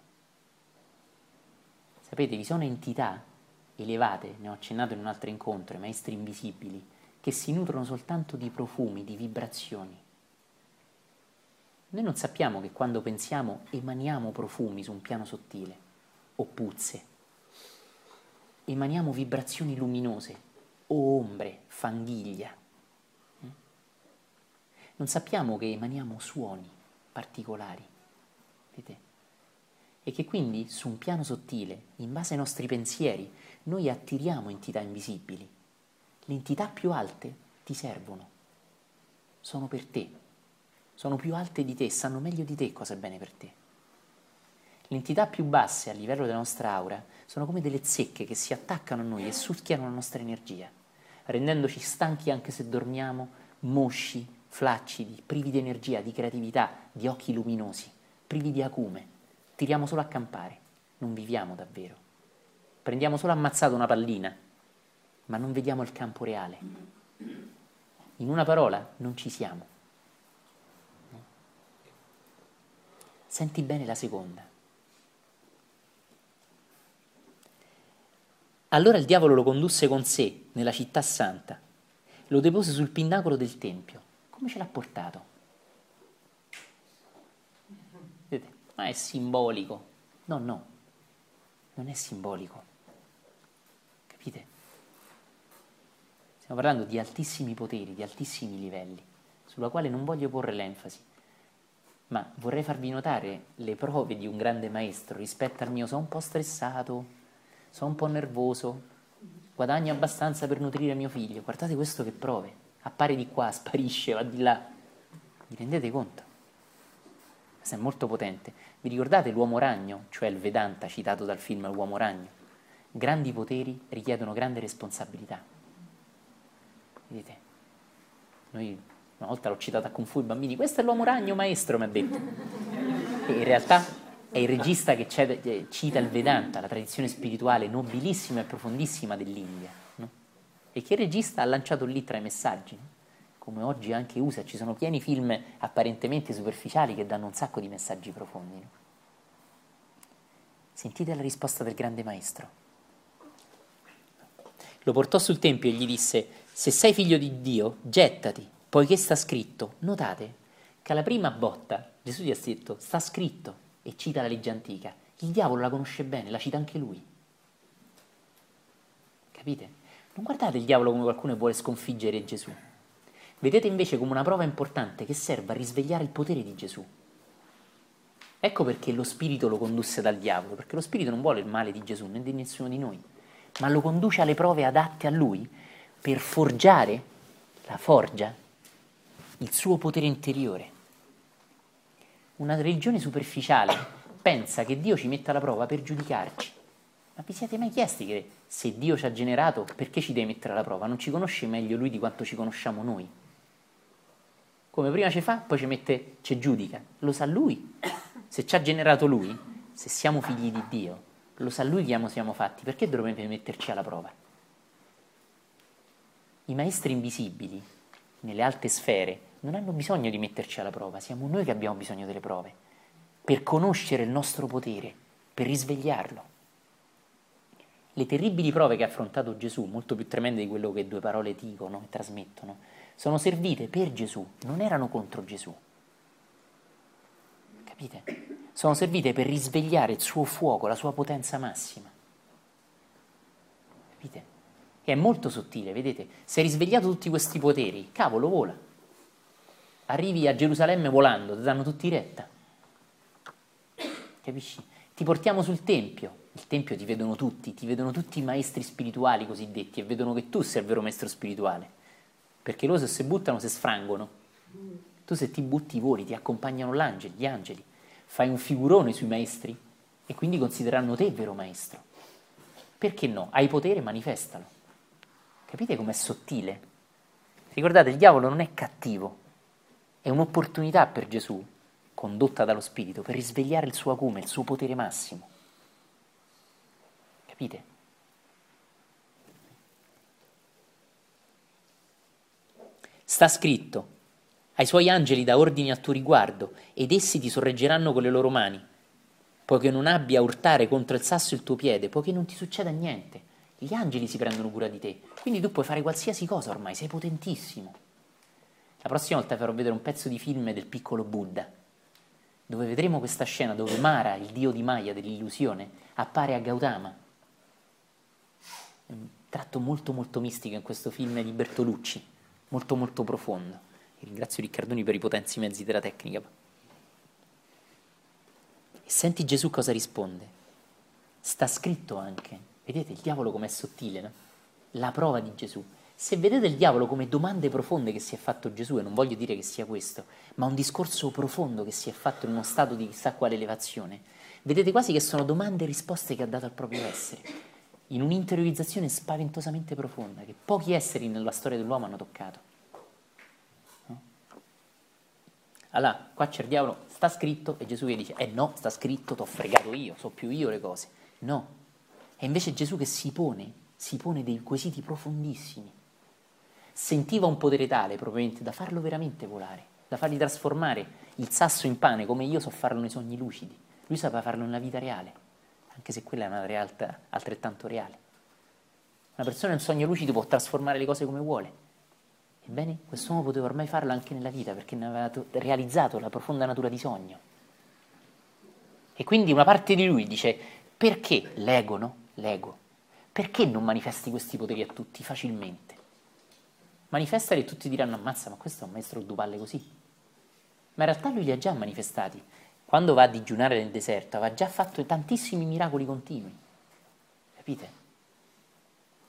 Sapete, vi sono entità elevate, ne ho accennato in un altro incontro, i maestri invisibili, che si nutrono soltanto di profumi, di vibrazioni. Noi non sappiamo che quando pensiamo emaniamo profumi su un piano sottile, o puzze, emaniamo vibrazioni luminose, o ombre, fanghiglia. Non sappiamo che emaniamo suoni particolari, vedete? E che quindi su un piano sottile, in base ai nostri pensieri, noi attiriamo entità invisibili. Le entità più alte ti servono, sono per te, sono più alte di te, sanno meglio di te cosa è bene per te. Le entità più basse a livello della nostra aura sono come delle zecche che si attaccano a noi e succhiano la nostra energia, rendendoci stanchi anche se dormiamo, mosci, flaccidi, privi di energia, di creatività, di occhi luminosi, privi di acume. Tiriamo solo a campare, non viviamo davvero. Prendiamo solo ammazzato una pallina, ma non vediamo il campo reale. In una parola, non ci siamo. Senti bene la seconda. Allora il diavolo lo condusse con sé nella città santa, lo depose sul pinnacolo del Tempio. Come ce l'ha portato? Vedete? Ma è simbolico. No, no, non è simbolico. Capite? Stiamo parlando di altissimi poteri, di altissimi livelli. sulla quale non voglio porre l'enfasi, ma vorrei farvi notare le prove di un grande maestro rispetto al mio sono un po' stressato, sono un po' nervoso, guadagno abbastanza per nutrire mio figlio, guardate questo che prove, appare di qua, sparisce, va di là, vi rendete conto? Questo è molto potente. Vi ricordate l'uomo ragno, cioè il Vedanta citato dal film L'uomo ragno? Grandi poteri richiedono grande responsabilità. Vedete? Noi, una volta l'ho citato a Kung Fu, i bambini, questo è l'uomo ragno maestro, mi ha detto. E in realtà è il regista che cita il Vedanta, la tradizione spirituale nobilissima e profondissima dell'India, no? E che il regista ha lanciato lì tra i messaggi, no? Come oggi anche U S A, ci sono pieni film apparentemente superficiali che danno un sacco di messaggi profondi, no? Sentite la risposta del grande maestro. Lo portò sul Tempio e gli disse: se sei figlio di Dio, gettati, poiché sta scritto. Notate che alla prima botta Gesù gli ha detto sta scritto e cita la legge antica. Il diavolo la conosce bene, la cita anche lui. Capite? Non guardate il diavolo come qualcuno che vuole sconfiggere Gesù. Vedete invece come una prova importante che serve a risvegliare il potere di Gesù. Ecco perché lo spirito lo condusse dal diavolo, perché lo spirito non vuole il male di Gesù né di nessuno di noi, ma lo conduce alle prove adatte a lui per forgiare, la forgia, il suo potere interiore. Una religione superficiale pensa che Dio ci metta alla prova per giudicarci. Ma vi siete mai chiesti che se Dio ci ha generato, perché ci deve mettere alla prova? Non ci conosce meglio lui di quanto ci conosciamo noi. Come prima ci fa, poi ci mette, ci giudica. Lo sa lui. Se ci ha generato lui, se siamo figli di Dio, lo sa lui che siamo fatti, perché dovrebbe metterci alla prova? I maestri invisibili, nelle alte sfere, non hanno bisogno di metterci alla prova, siamo noi che abbiamo bisogno delle prove, per conoscere il nostro potere, per risvegliarlo. Le terribili prove che ha affrontato Gesù, molto più tremende di quello che due parole dicono e trasmettono, sono servite per Gesù, non erano contro Gesù. Capite? Sono servite per risvegliare il suo fuoco, la sua potenza massima. Capite? E è molto sottile, vedete? Se hai risvegliato tutti questi poteri, cavolo, vola. Arrivi a Gerusalemme volando, ti danno tutti retta. Capisci? Ti portiamo sul Tempio. Il Tempio ti vedono tutti, ti vedono tutti i maestri spirituali cosiddetti e vedono che tu sei il vero maestro spirituale. Perché loro se si buttano si sfrangono. Tu se ti butti voli, ti accompagnano l'angelo, gli angeli. Fai un figurone sui maestri e quindi considerano te il vero maestro. Perché no? Hai potere, manifestalo. Capite com'è sottile? Ricordate, il diavolo non è cattivo, è un'opportunità per Gesù, condotta dallo Spirito, per risvegliare il suo acume, il suo potere massimo. Capite? Sta scritto: ai suoi angeli dà ordini al tuo riguardo, ed essi ti sorreggeranno con le loro mani, poiché non abbia a urtare contro il sasso il tuo piede, poiché non ti succeda niente. Gli angeli si prendono cura di te, quindi tu puoi fare qualsiasi cosa ormai, sei potentissimo. La prossima volta farò vedere un pezzo di film del piccolo Buddha, dove vedremo questa scena dove Mara, il dio di Maya dell'illusione, appare a Gautama. Un tratto molto molto mistico in questo film di Bertolucci, molto molto profondo. Ringrazio Riccardone per i potenzi mezzi della tecnica. E senti Gesù cosa risponde. Sta scritto anche. Vedete il diavolo com'è sottile, no? La prova di Gesù. Se vedete il diavolo come domande profonde che si è fatto Gesù, e non voglio dire che sia questo, ma un discorso profondo che si è fatto in uno stato di chissà quale elevazione, vedete quasi che sono domande e risposte che ha dato al proprio essere, in un'interiorizzazione spaventosamente profonda che pochi esseri nella storia dell'uomo hanno toccato. Allora, qua c'è il diavolo, sta scritto, e Gesù che dice, eh no, sta scritto, t'ho fregato io, so più io le cose. No. E invece Gesù che si pone, si pone dei quesiti profondissimi. Sentiva un potere tale, probabilmente, da farlo veramente volare, da fargli trasformare il sasso in pane, come io so farlo nei sogni lucidi. Lui sapeva farlo nella vita reale, anche se quella è una realtà altrettanto reale. Una persona in un sogno lucido può trasformare le cose come vuole. Ebbene, quest'uomo poteva ormai farlo anche nella vita, perché ne aveva to- realizzato la profonda natura di sogno. E quindi una parte di lui dice, perché l'ego, no? L'ego. Perché non manifesti questi poteri a tutti facilmente? manifestali e tutti diranno ammazza, ma questo è un maestro Dupalle così. Ma in realtà lui li ha già manifestati. Quando va a digiunare nel deserto aveva già fatto tantissimi miracoli continui, capite?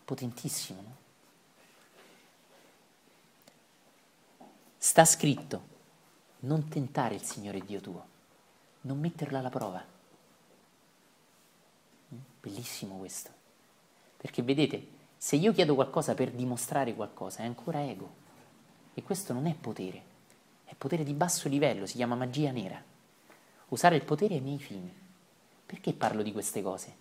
Potentissimo, no? Sta scritto: non tentare il Signore Dio tuo, non metterlo alla prova. Bellissimo questo, perché vedete, se io chiedo qualcosa per dimostrare qualcosa è ancora ego, e questo non è potere, è potere di basso livello, si chiama magia nera. Usare il potere ai miei fini. Perché parlo di queste cose?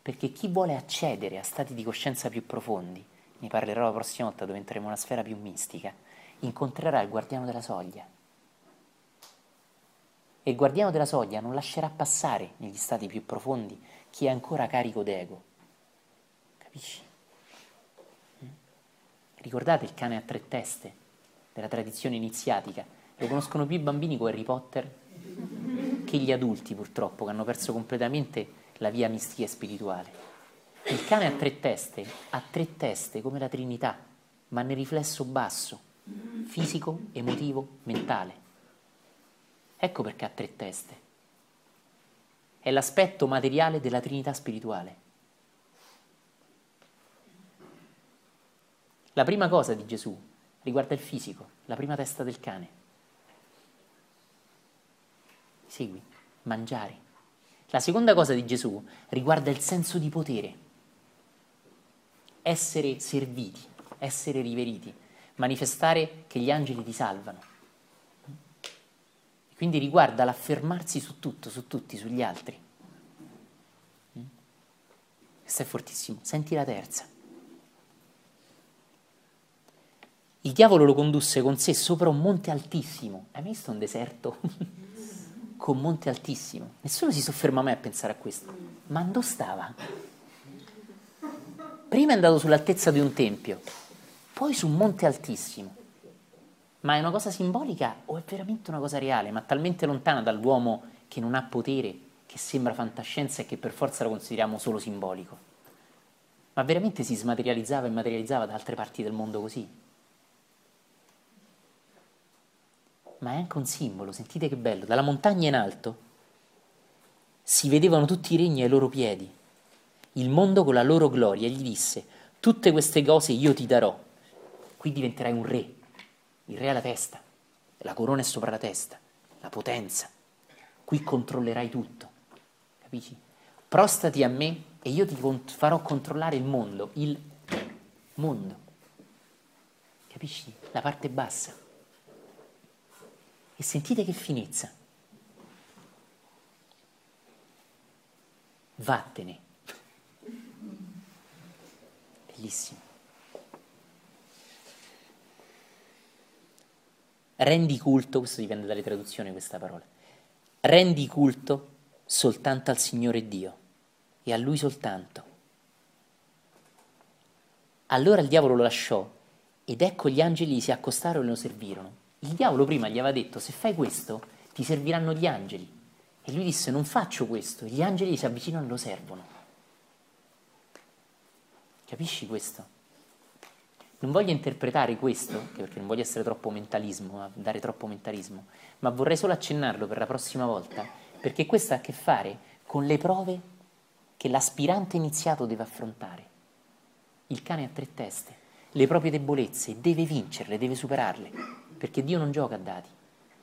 Perché chi vuole accedere a stati di coscienza più profondi, ne parlerò la prossima volta dove entreremo in una sfera più mistica, incontrerà il guardiano della soglia. E il guardiano della soglia non lascerà passare negli stati più profondi chi è ancora carico d'ego. Capisci? Ricordate il cane a tre teste della tradizione iniziatica? Lo conoscono più i bambini con Harry Potter che gli adulti, purtroppo, che hanno perso completamente la via mistica e spirituale. Il cane a tre teste ha tre teste come la Trinità, ma nel riflesso basso, fisico, emotivo, mentale. Ecco perché ha tre teste. È l'aspetto materiale della Trinità spirituale. La prima cosa di Gesù riguarda il fisico, la prima testa del cane. Segui? Mangiare. La seconda cosa di Gesù riguarda il senso di potere. Essere serviti, essere riveriti, manifestare che gli angeli ti salvano. Quindi riguarda l'affermarsi su tutto, su tutti, sugli altri. Questo è fortissimo. Senti la terza. Il diavolo lo condusse con sé sopra un monte altissimo. Hai visto un deserto? Con monte altissimo. Nessuno si sofferma mai a pensare a questo. Ma dove stava? Prima è andato sull'altezza di un tempio, poi su un monte altissimo. Ma è una cosa simbolica o è veramente una cosa reale, ma talmente lontana dall'uomo che non ha potere, che sembra fantascienza e che per forza lo consideriamo solo simbolico? Ma veramente si smaterializzava e materializzava da altre parti del mondo così? Ma è anche un simbolo, sentite che bello, dalla montagna in alto si vedevano tutti i regni ai loro piedi, il mondo con la loro gloria, e gli disse: tutte queste cose io ti darò, qui diventerai un re. Il re ha la testa, la corona è sopra la testa, la potenza. Qui controllerai tutto, capisci? Prostati a me e io ti farò controllare il mondo, il mondo. Capisci? La parte bassa. E sentite che finezza. Vattene. Bellissimo. Rendi culto, questo dipende dalle traduzioni questa parola, rendi culto soltanto al Signore Dio e a Lui soltanto. Allora il diavolo lo lasciò ed ecco gli angeli si accostarono e lo servirono. Il diavolo prima gli aveva detto: se fai questo ti serviranno gli angeli, e lui disse: non faccio questo. Gli angeli si avvicinano e lo servono. Capisci questo? Non voglio interpretare questo, perché non voglio essere troppo mentalismo, dare troppo mentalismo, ma vorrei solo accennarlo per la prossima volta, perché questo ha a che fare con le prove che l'aspirante iniziato deve affrontare. Il cane ha tre teste, le proprie debolezze, deve vincerle, deve superarle, perché Dio non gioca a dati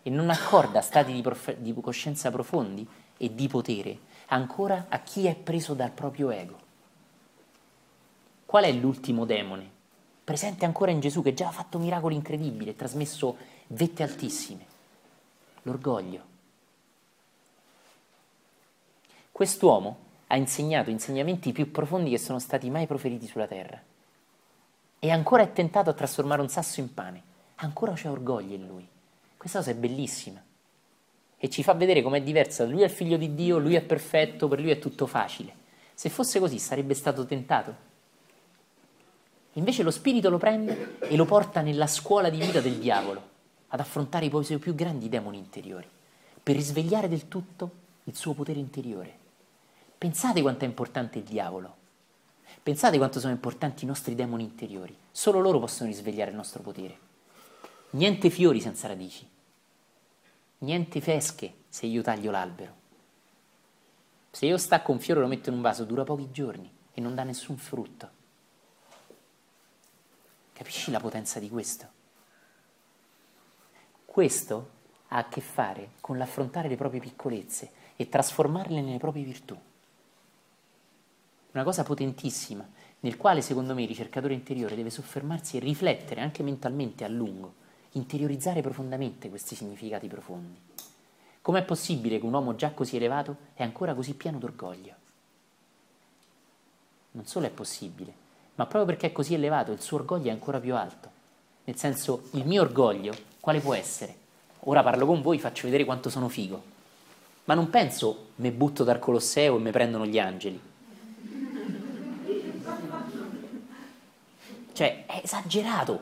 e non accorda stati di, di coscienza profondi e di potere ancora a chi è preso dal proprio ego. Qual è l'ultimo demone? Presente ancora in Gesù, che già ha fatto miracoli incredibili e trasmesso vette altissime. L'orgoglio. Quest'uomo ha insegnato insegnamenti più profondi che sono stati mai proferiti sulla terra. E ancora è tentato a trasformare un sasso in pane. Ancora c'è orgoglio in lui. Questa cosa è bellissima. E ci fa vedere com'è diversa. Lui è il figlio di Dio, lui è perfetto, per lui è tutto facile. Se fosse così sarebbe stato tentato. Invece lo spirito lo prende e lo porta nella scuola di vita del diavolo ad affrontare i suoi più grandi demoni interiori, per risvegliare del tutto il suo potere interiore. Pensate quanto è importante il diavolo. Pensate quanto sono importanti i nostri demoni interiori. Solo loro possono risvegliare il nostro potere. Niente fiori senza radici. Niente pesche se io taglio l'albero. Se io stacco un fiore e lo metto in un vaso, dura pochi giorni e non dà nessun frutto. Capisci la potenza di questo? Questo ha a che fare con l'affrontare le proprie piccolezze e trasformarle nelle proprie virtù. Una cosa potentissima, nel quale secondo me il ricercatore interiore deve soffermarsi e riflettere anche mentalmente a lungo, interiorizzare profondamente questi significati profondi. Com'è possibile che un uomo già così elevato è ancora così pieno d'orgoglio? Non solo è possibile, ma proprio perché è così elevato il suo orgoglio è ancora più alto. Nel senso, il mio orgoglio, quale può essere? Ora parlo con voi, faccio vedere quanto sono figo. Ma non penso, me butto dal Colosseo e me prendono gli angeli. Cioè, è esagerato.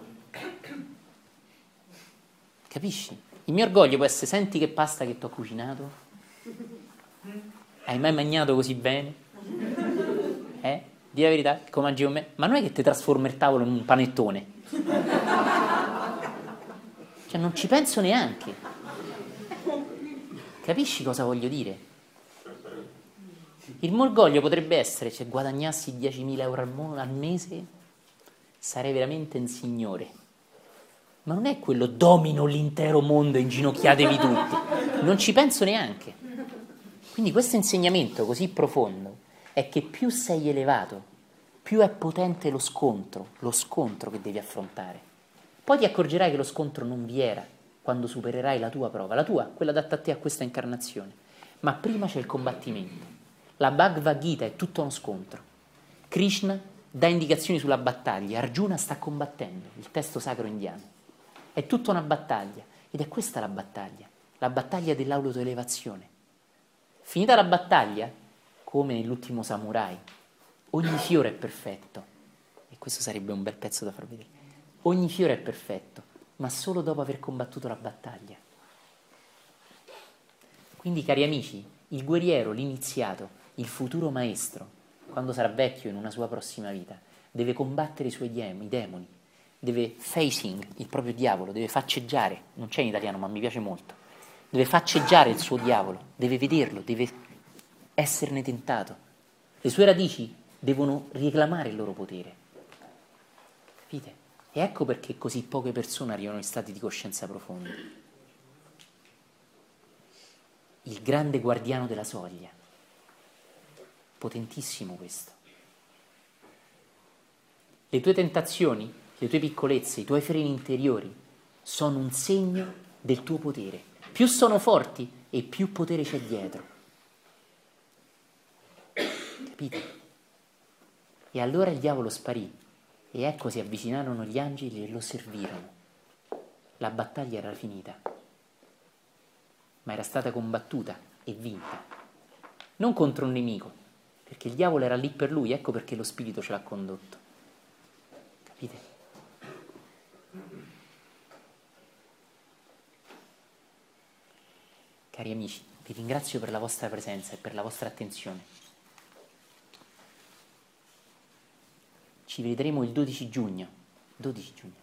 Capisci? Il mio orgoglio può essere, senti che pasta che ti ho cucinato? Hai mai mangiato così bene? Eh? Dì la verità, come mangi con me? Ma non è che ti trasforma il tavolo in un panettone. Cioè, non ci penso neanche. Capisci cosa voglio dire? Il mio orgoglio potrebbe essere, cioè, guadagnassi diecimila euro al, mo- al mese... sarei veramente un signore. Ma non è quello, domino l'intero mondo, inginocchiatevi tutti. Non ci penso neanche. Quindi questo insegnamento così profondo è che più sei elevato, più è potente lo scontro, lo scontro che devi affrontare. Poi ti accorgerai che lo scontro non vi era quando supererai la tua prova, la tua, quella adatta a te a questa incarnazione. Ma prima c'è il combattimento. La Bhagavad Gita è tutto uno scontro. Krishna dà indicazioni sulla battaglia, Arjuna sta combattendo, il testo sacro indiano. È tutta una battaglia, ed è questa la battaglia, la battaglia dell'autoelevazione. Finita la battaglia, come nell'ultimo samurai, ogni fiore è perfetto, e questo sarebbe un bel pezzo da far vedere, ogni fiore è perfetto, ma solo dopo aver combattuto la battaglia. Quindi, cari amici, il guerriero, l'iniziato, il futuro maestro, quando sarà vecchio in una sua prossima vita, deve combattere i suoi demoni, deve facing il proprio diavolo, deve facceggiare, non c'è in italiano ma mi piace molto, deve facceggiare il suo diavolo, deve vederlo, deve esserne tentato. Le sue radici devono reclamare il loro potere. Capite? E ecco perché così poche persone arrivano in stati di coscienza profondi. Il grande guardiano della soglia. Potentissimo questo. Le tue tentazioni, le tue piccolezze, i tuoi freni interiori sono un segno del tuo potere. Più sono forti e più potere c'è dietro. Capite? E allora il diavolo sparì e ecco si avvicinarono gli angeli e lo servirono. La battaglia era finita, ma era stata combattuta e vinta. Non contro un nemico, perché il diavolo era lì per lui, ecco perché lo spirito ce l'ha condotto. Capite? Cari amici, vi ringrazio per la vostra presenza e per la vostra attenzione. Ci vedremo il dodici giugno, dodici giugno,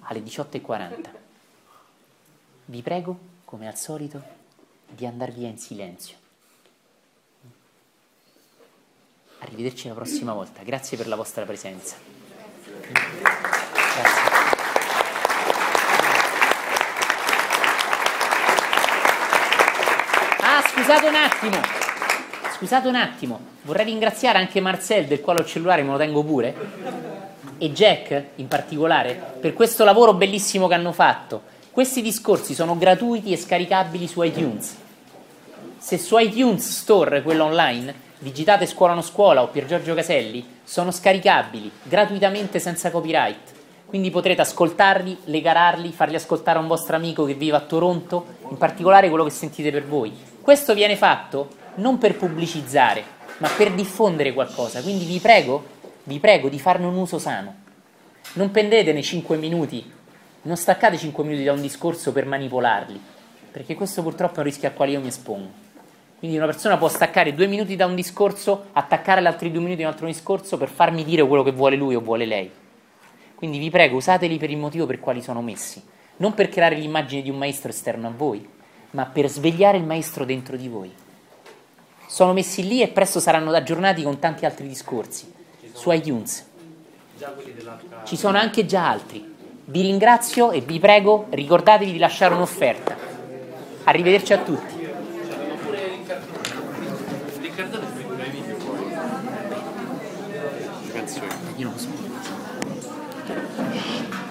alle diciotto e quaranta. Vi prego, come al solito, di andar via in silenzio. Arrivederci la prossima volta, grazie per la vostra presenza. Grazie. Ah, scusate un attimo, scusate un attimo, vorrei ringraziare anche Marcel, del quale ho il cellulare, me lo tengo pure, e Jack in particolare, per questo lavoro bellissimo che hanno fatto. Questi discorsi sono gratuiti e scaricabili su iTunes. Se su iTunes Store, quello online, digitate Scuola no Scuola o Pier Giorgio Caselli, sono scaricabili gratuitamente senza copyright, quindi potrete ascoltarli, legararli, farli ascoltare a un vostro amico che vive a Toronto, in particolare quello che sentite per voi. Questo viene fatto non per pubblicizzare, ma per diffondere qualcosa, quindi vi prego, vi prego di farne un uso sano. Non prendetene cinque minuti, non staccate cinque minuti da un discorso per manipolarli, perché questo purtroppo è un rischio al quale io mi espongo. Quindi una persona può staccare due minuti da un discorso, attaccare gli altri due minuti da un altro discorso per farmi dire quello che vuole lui o vuole lei. Quindi vi prego, usateli per il motivo per quali sono messi. Non per creare l'immagine di un maestro esterno a voi, ma per svegliare il maestro dentro di voi. Sono messi lì e presto saranno aggiornati con tanti altri discorsi su iTunes. Ci sono anche già altri. Vi ringrazio e vi prego, ricordatevi di lasciare un'offerta. Arrivederci a tutti. Io non so.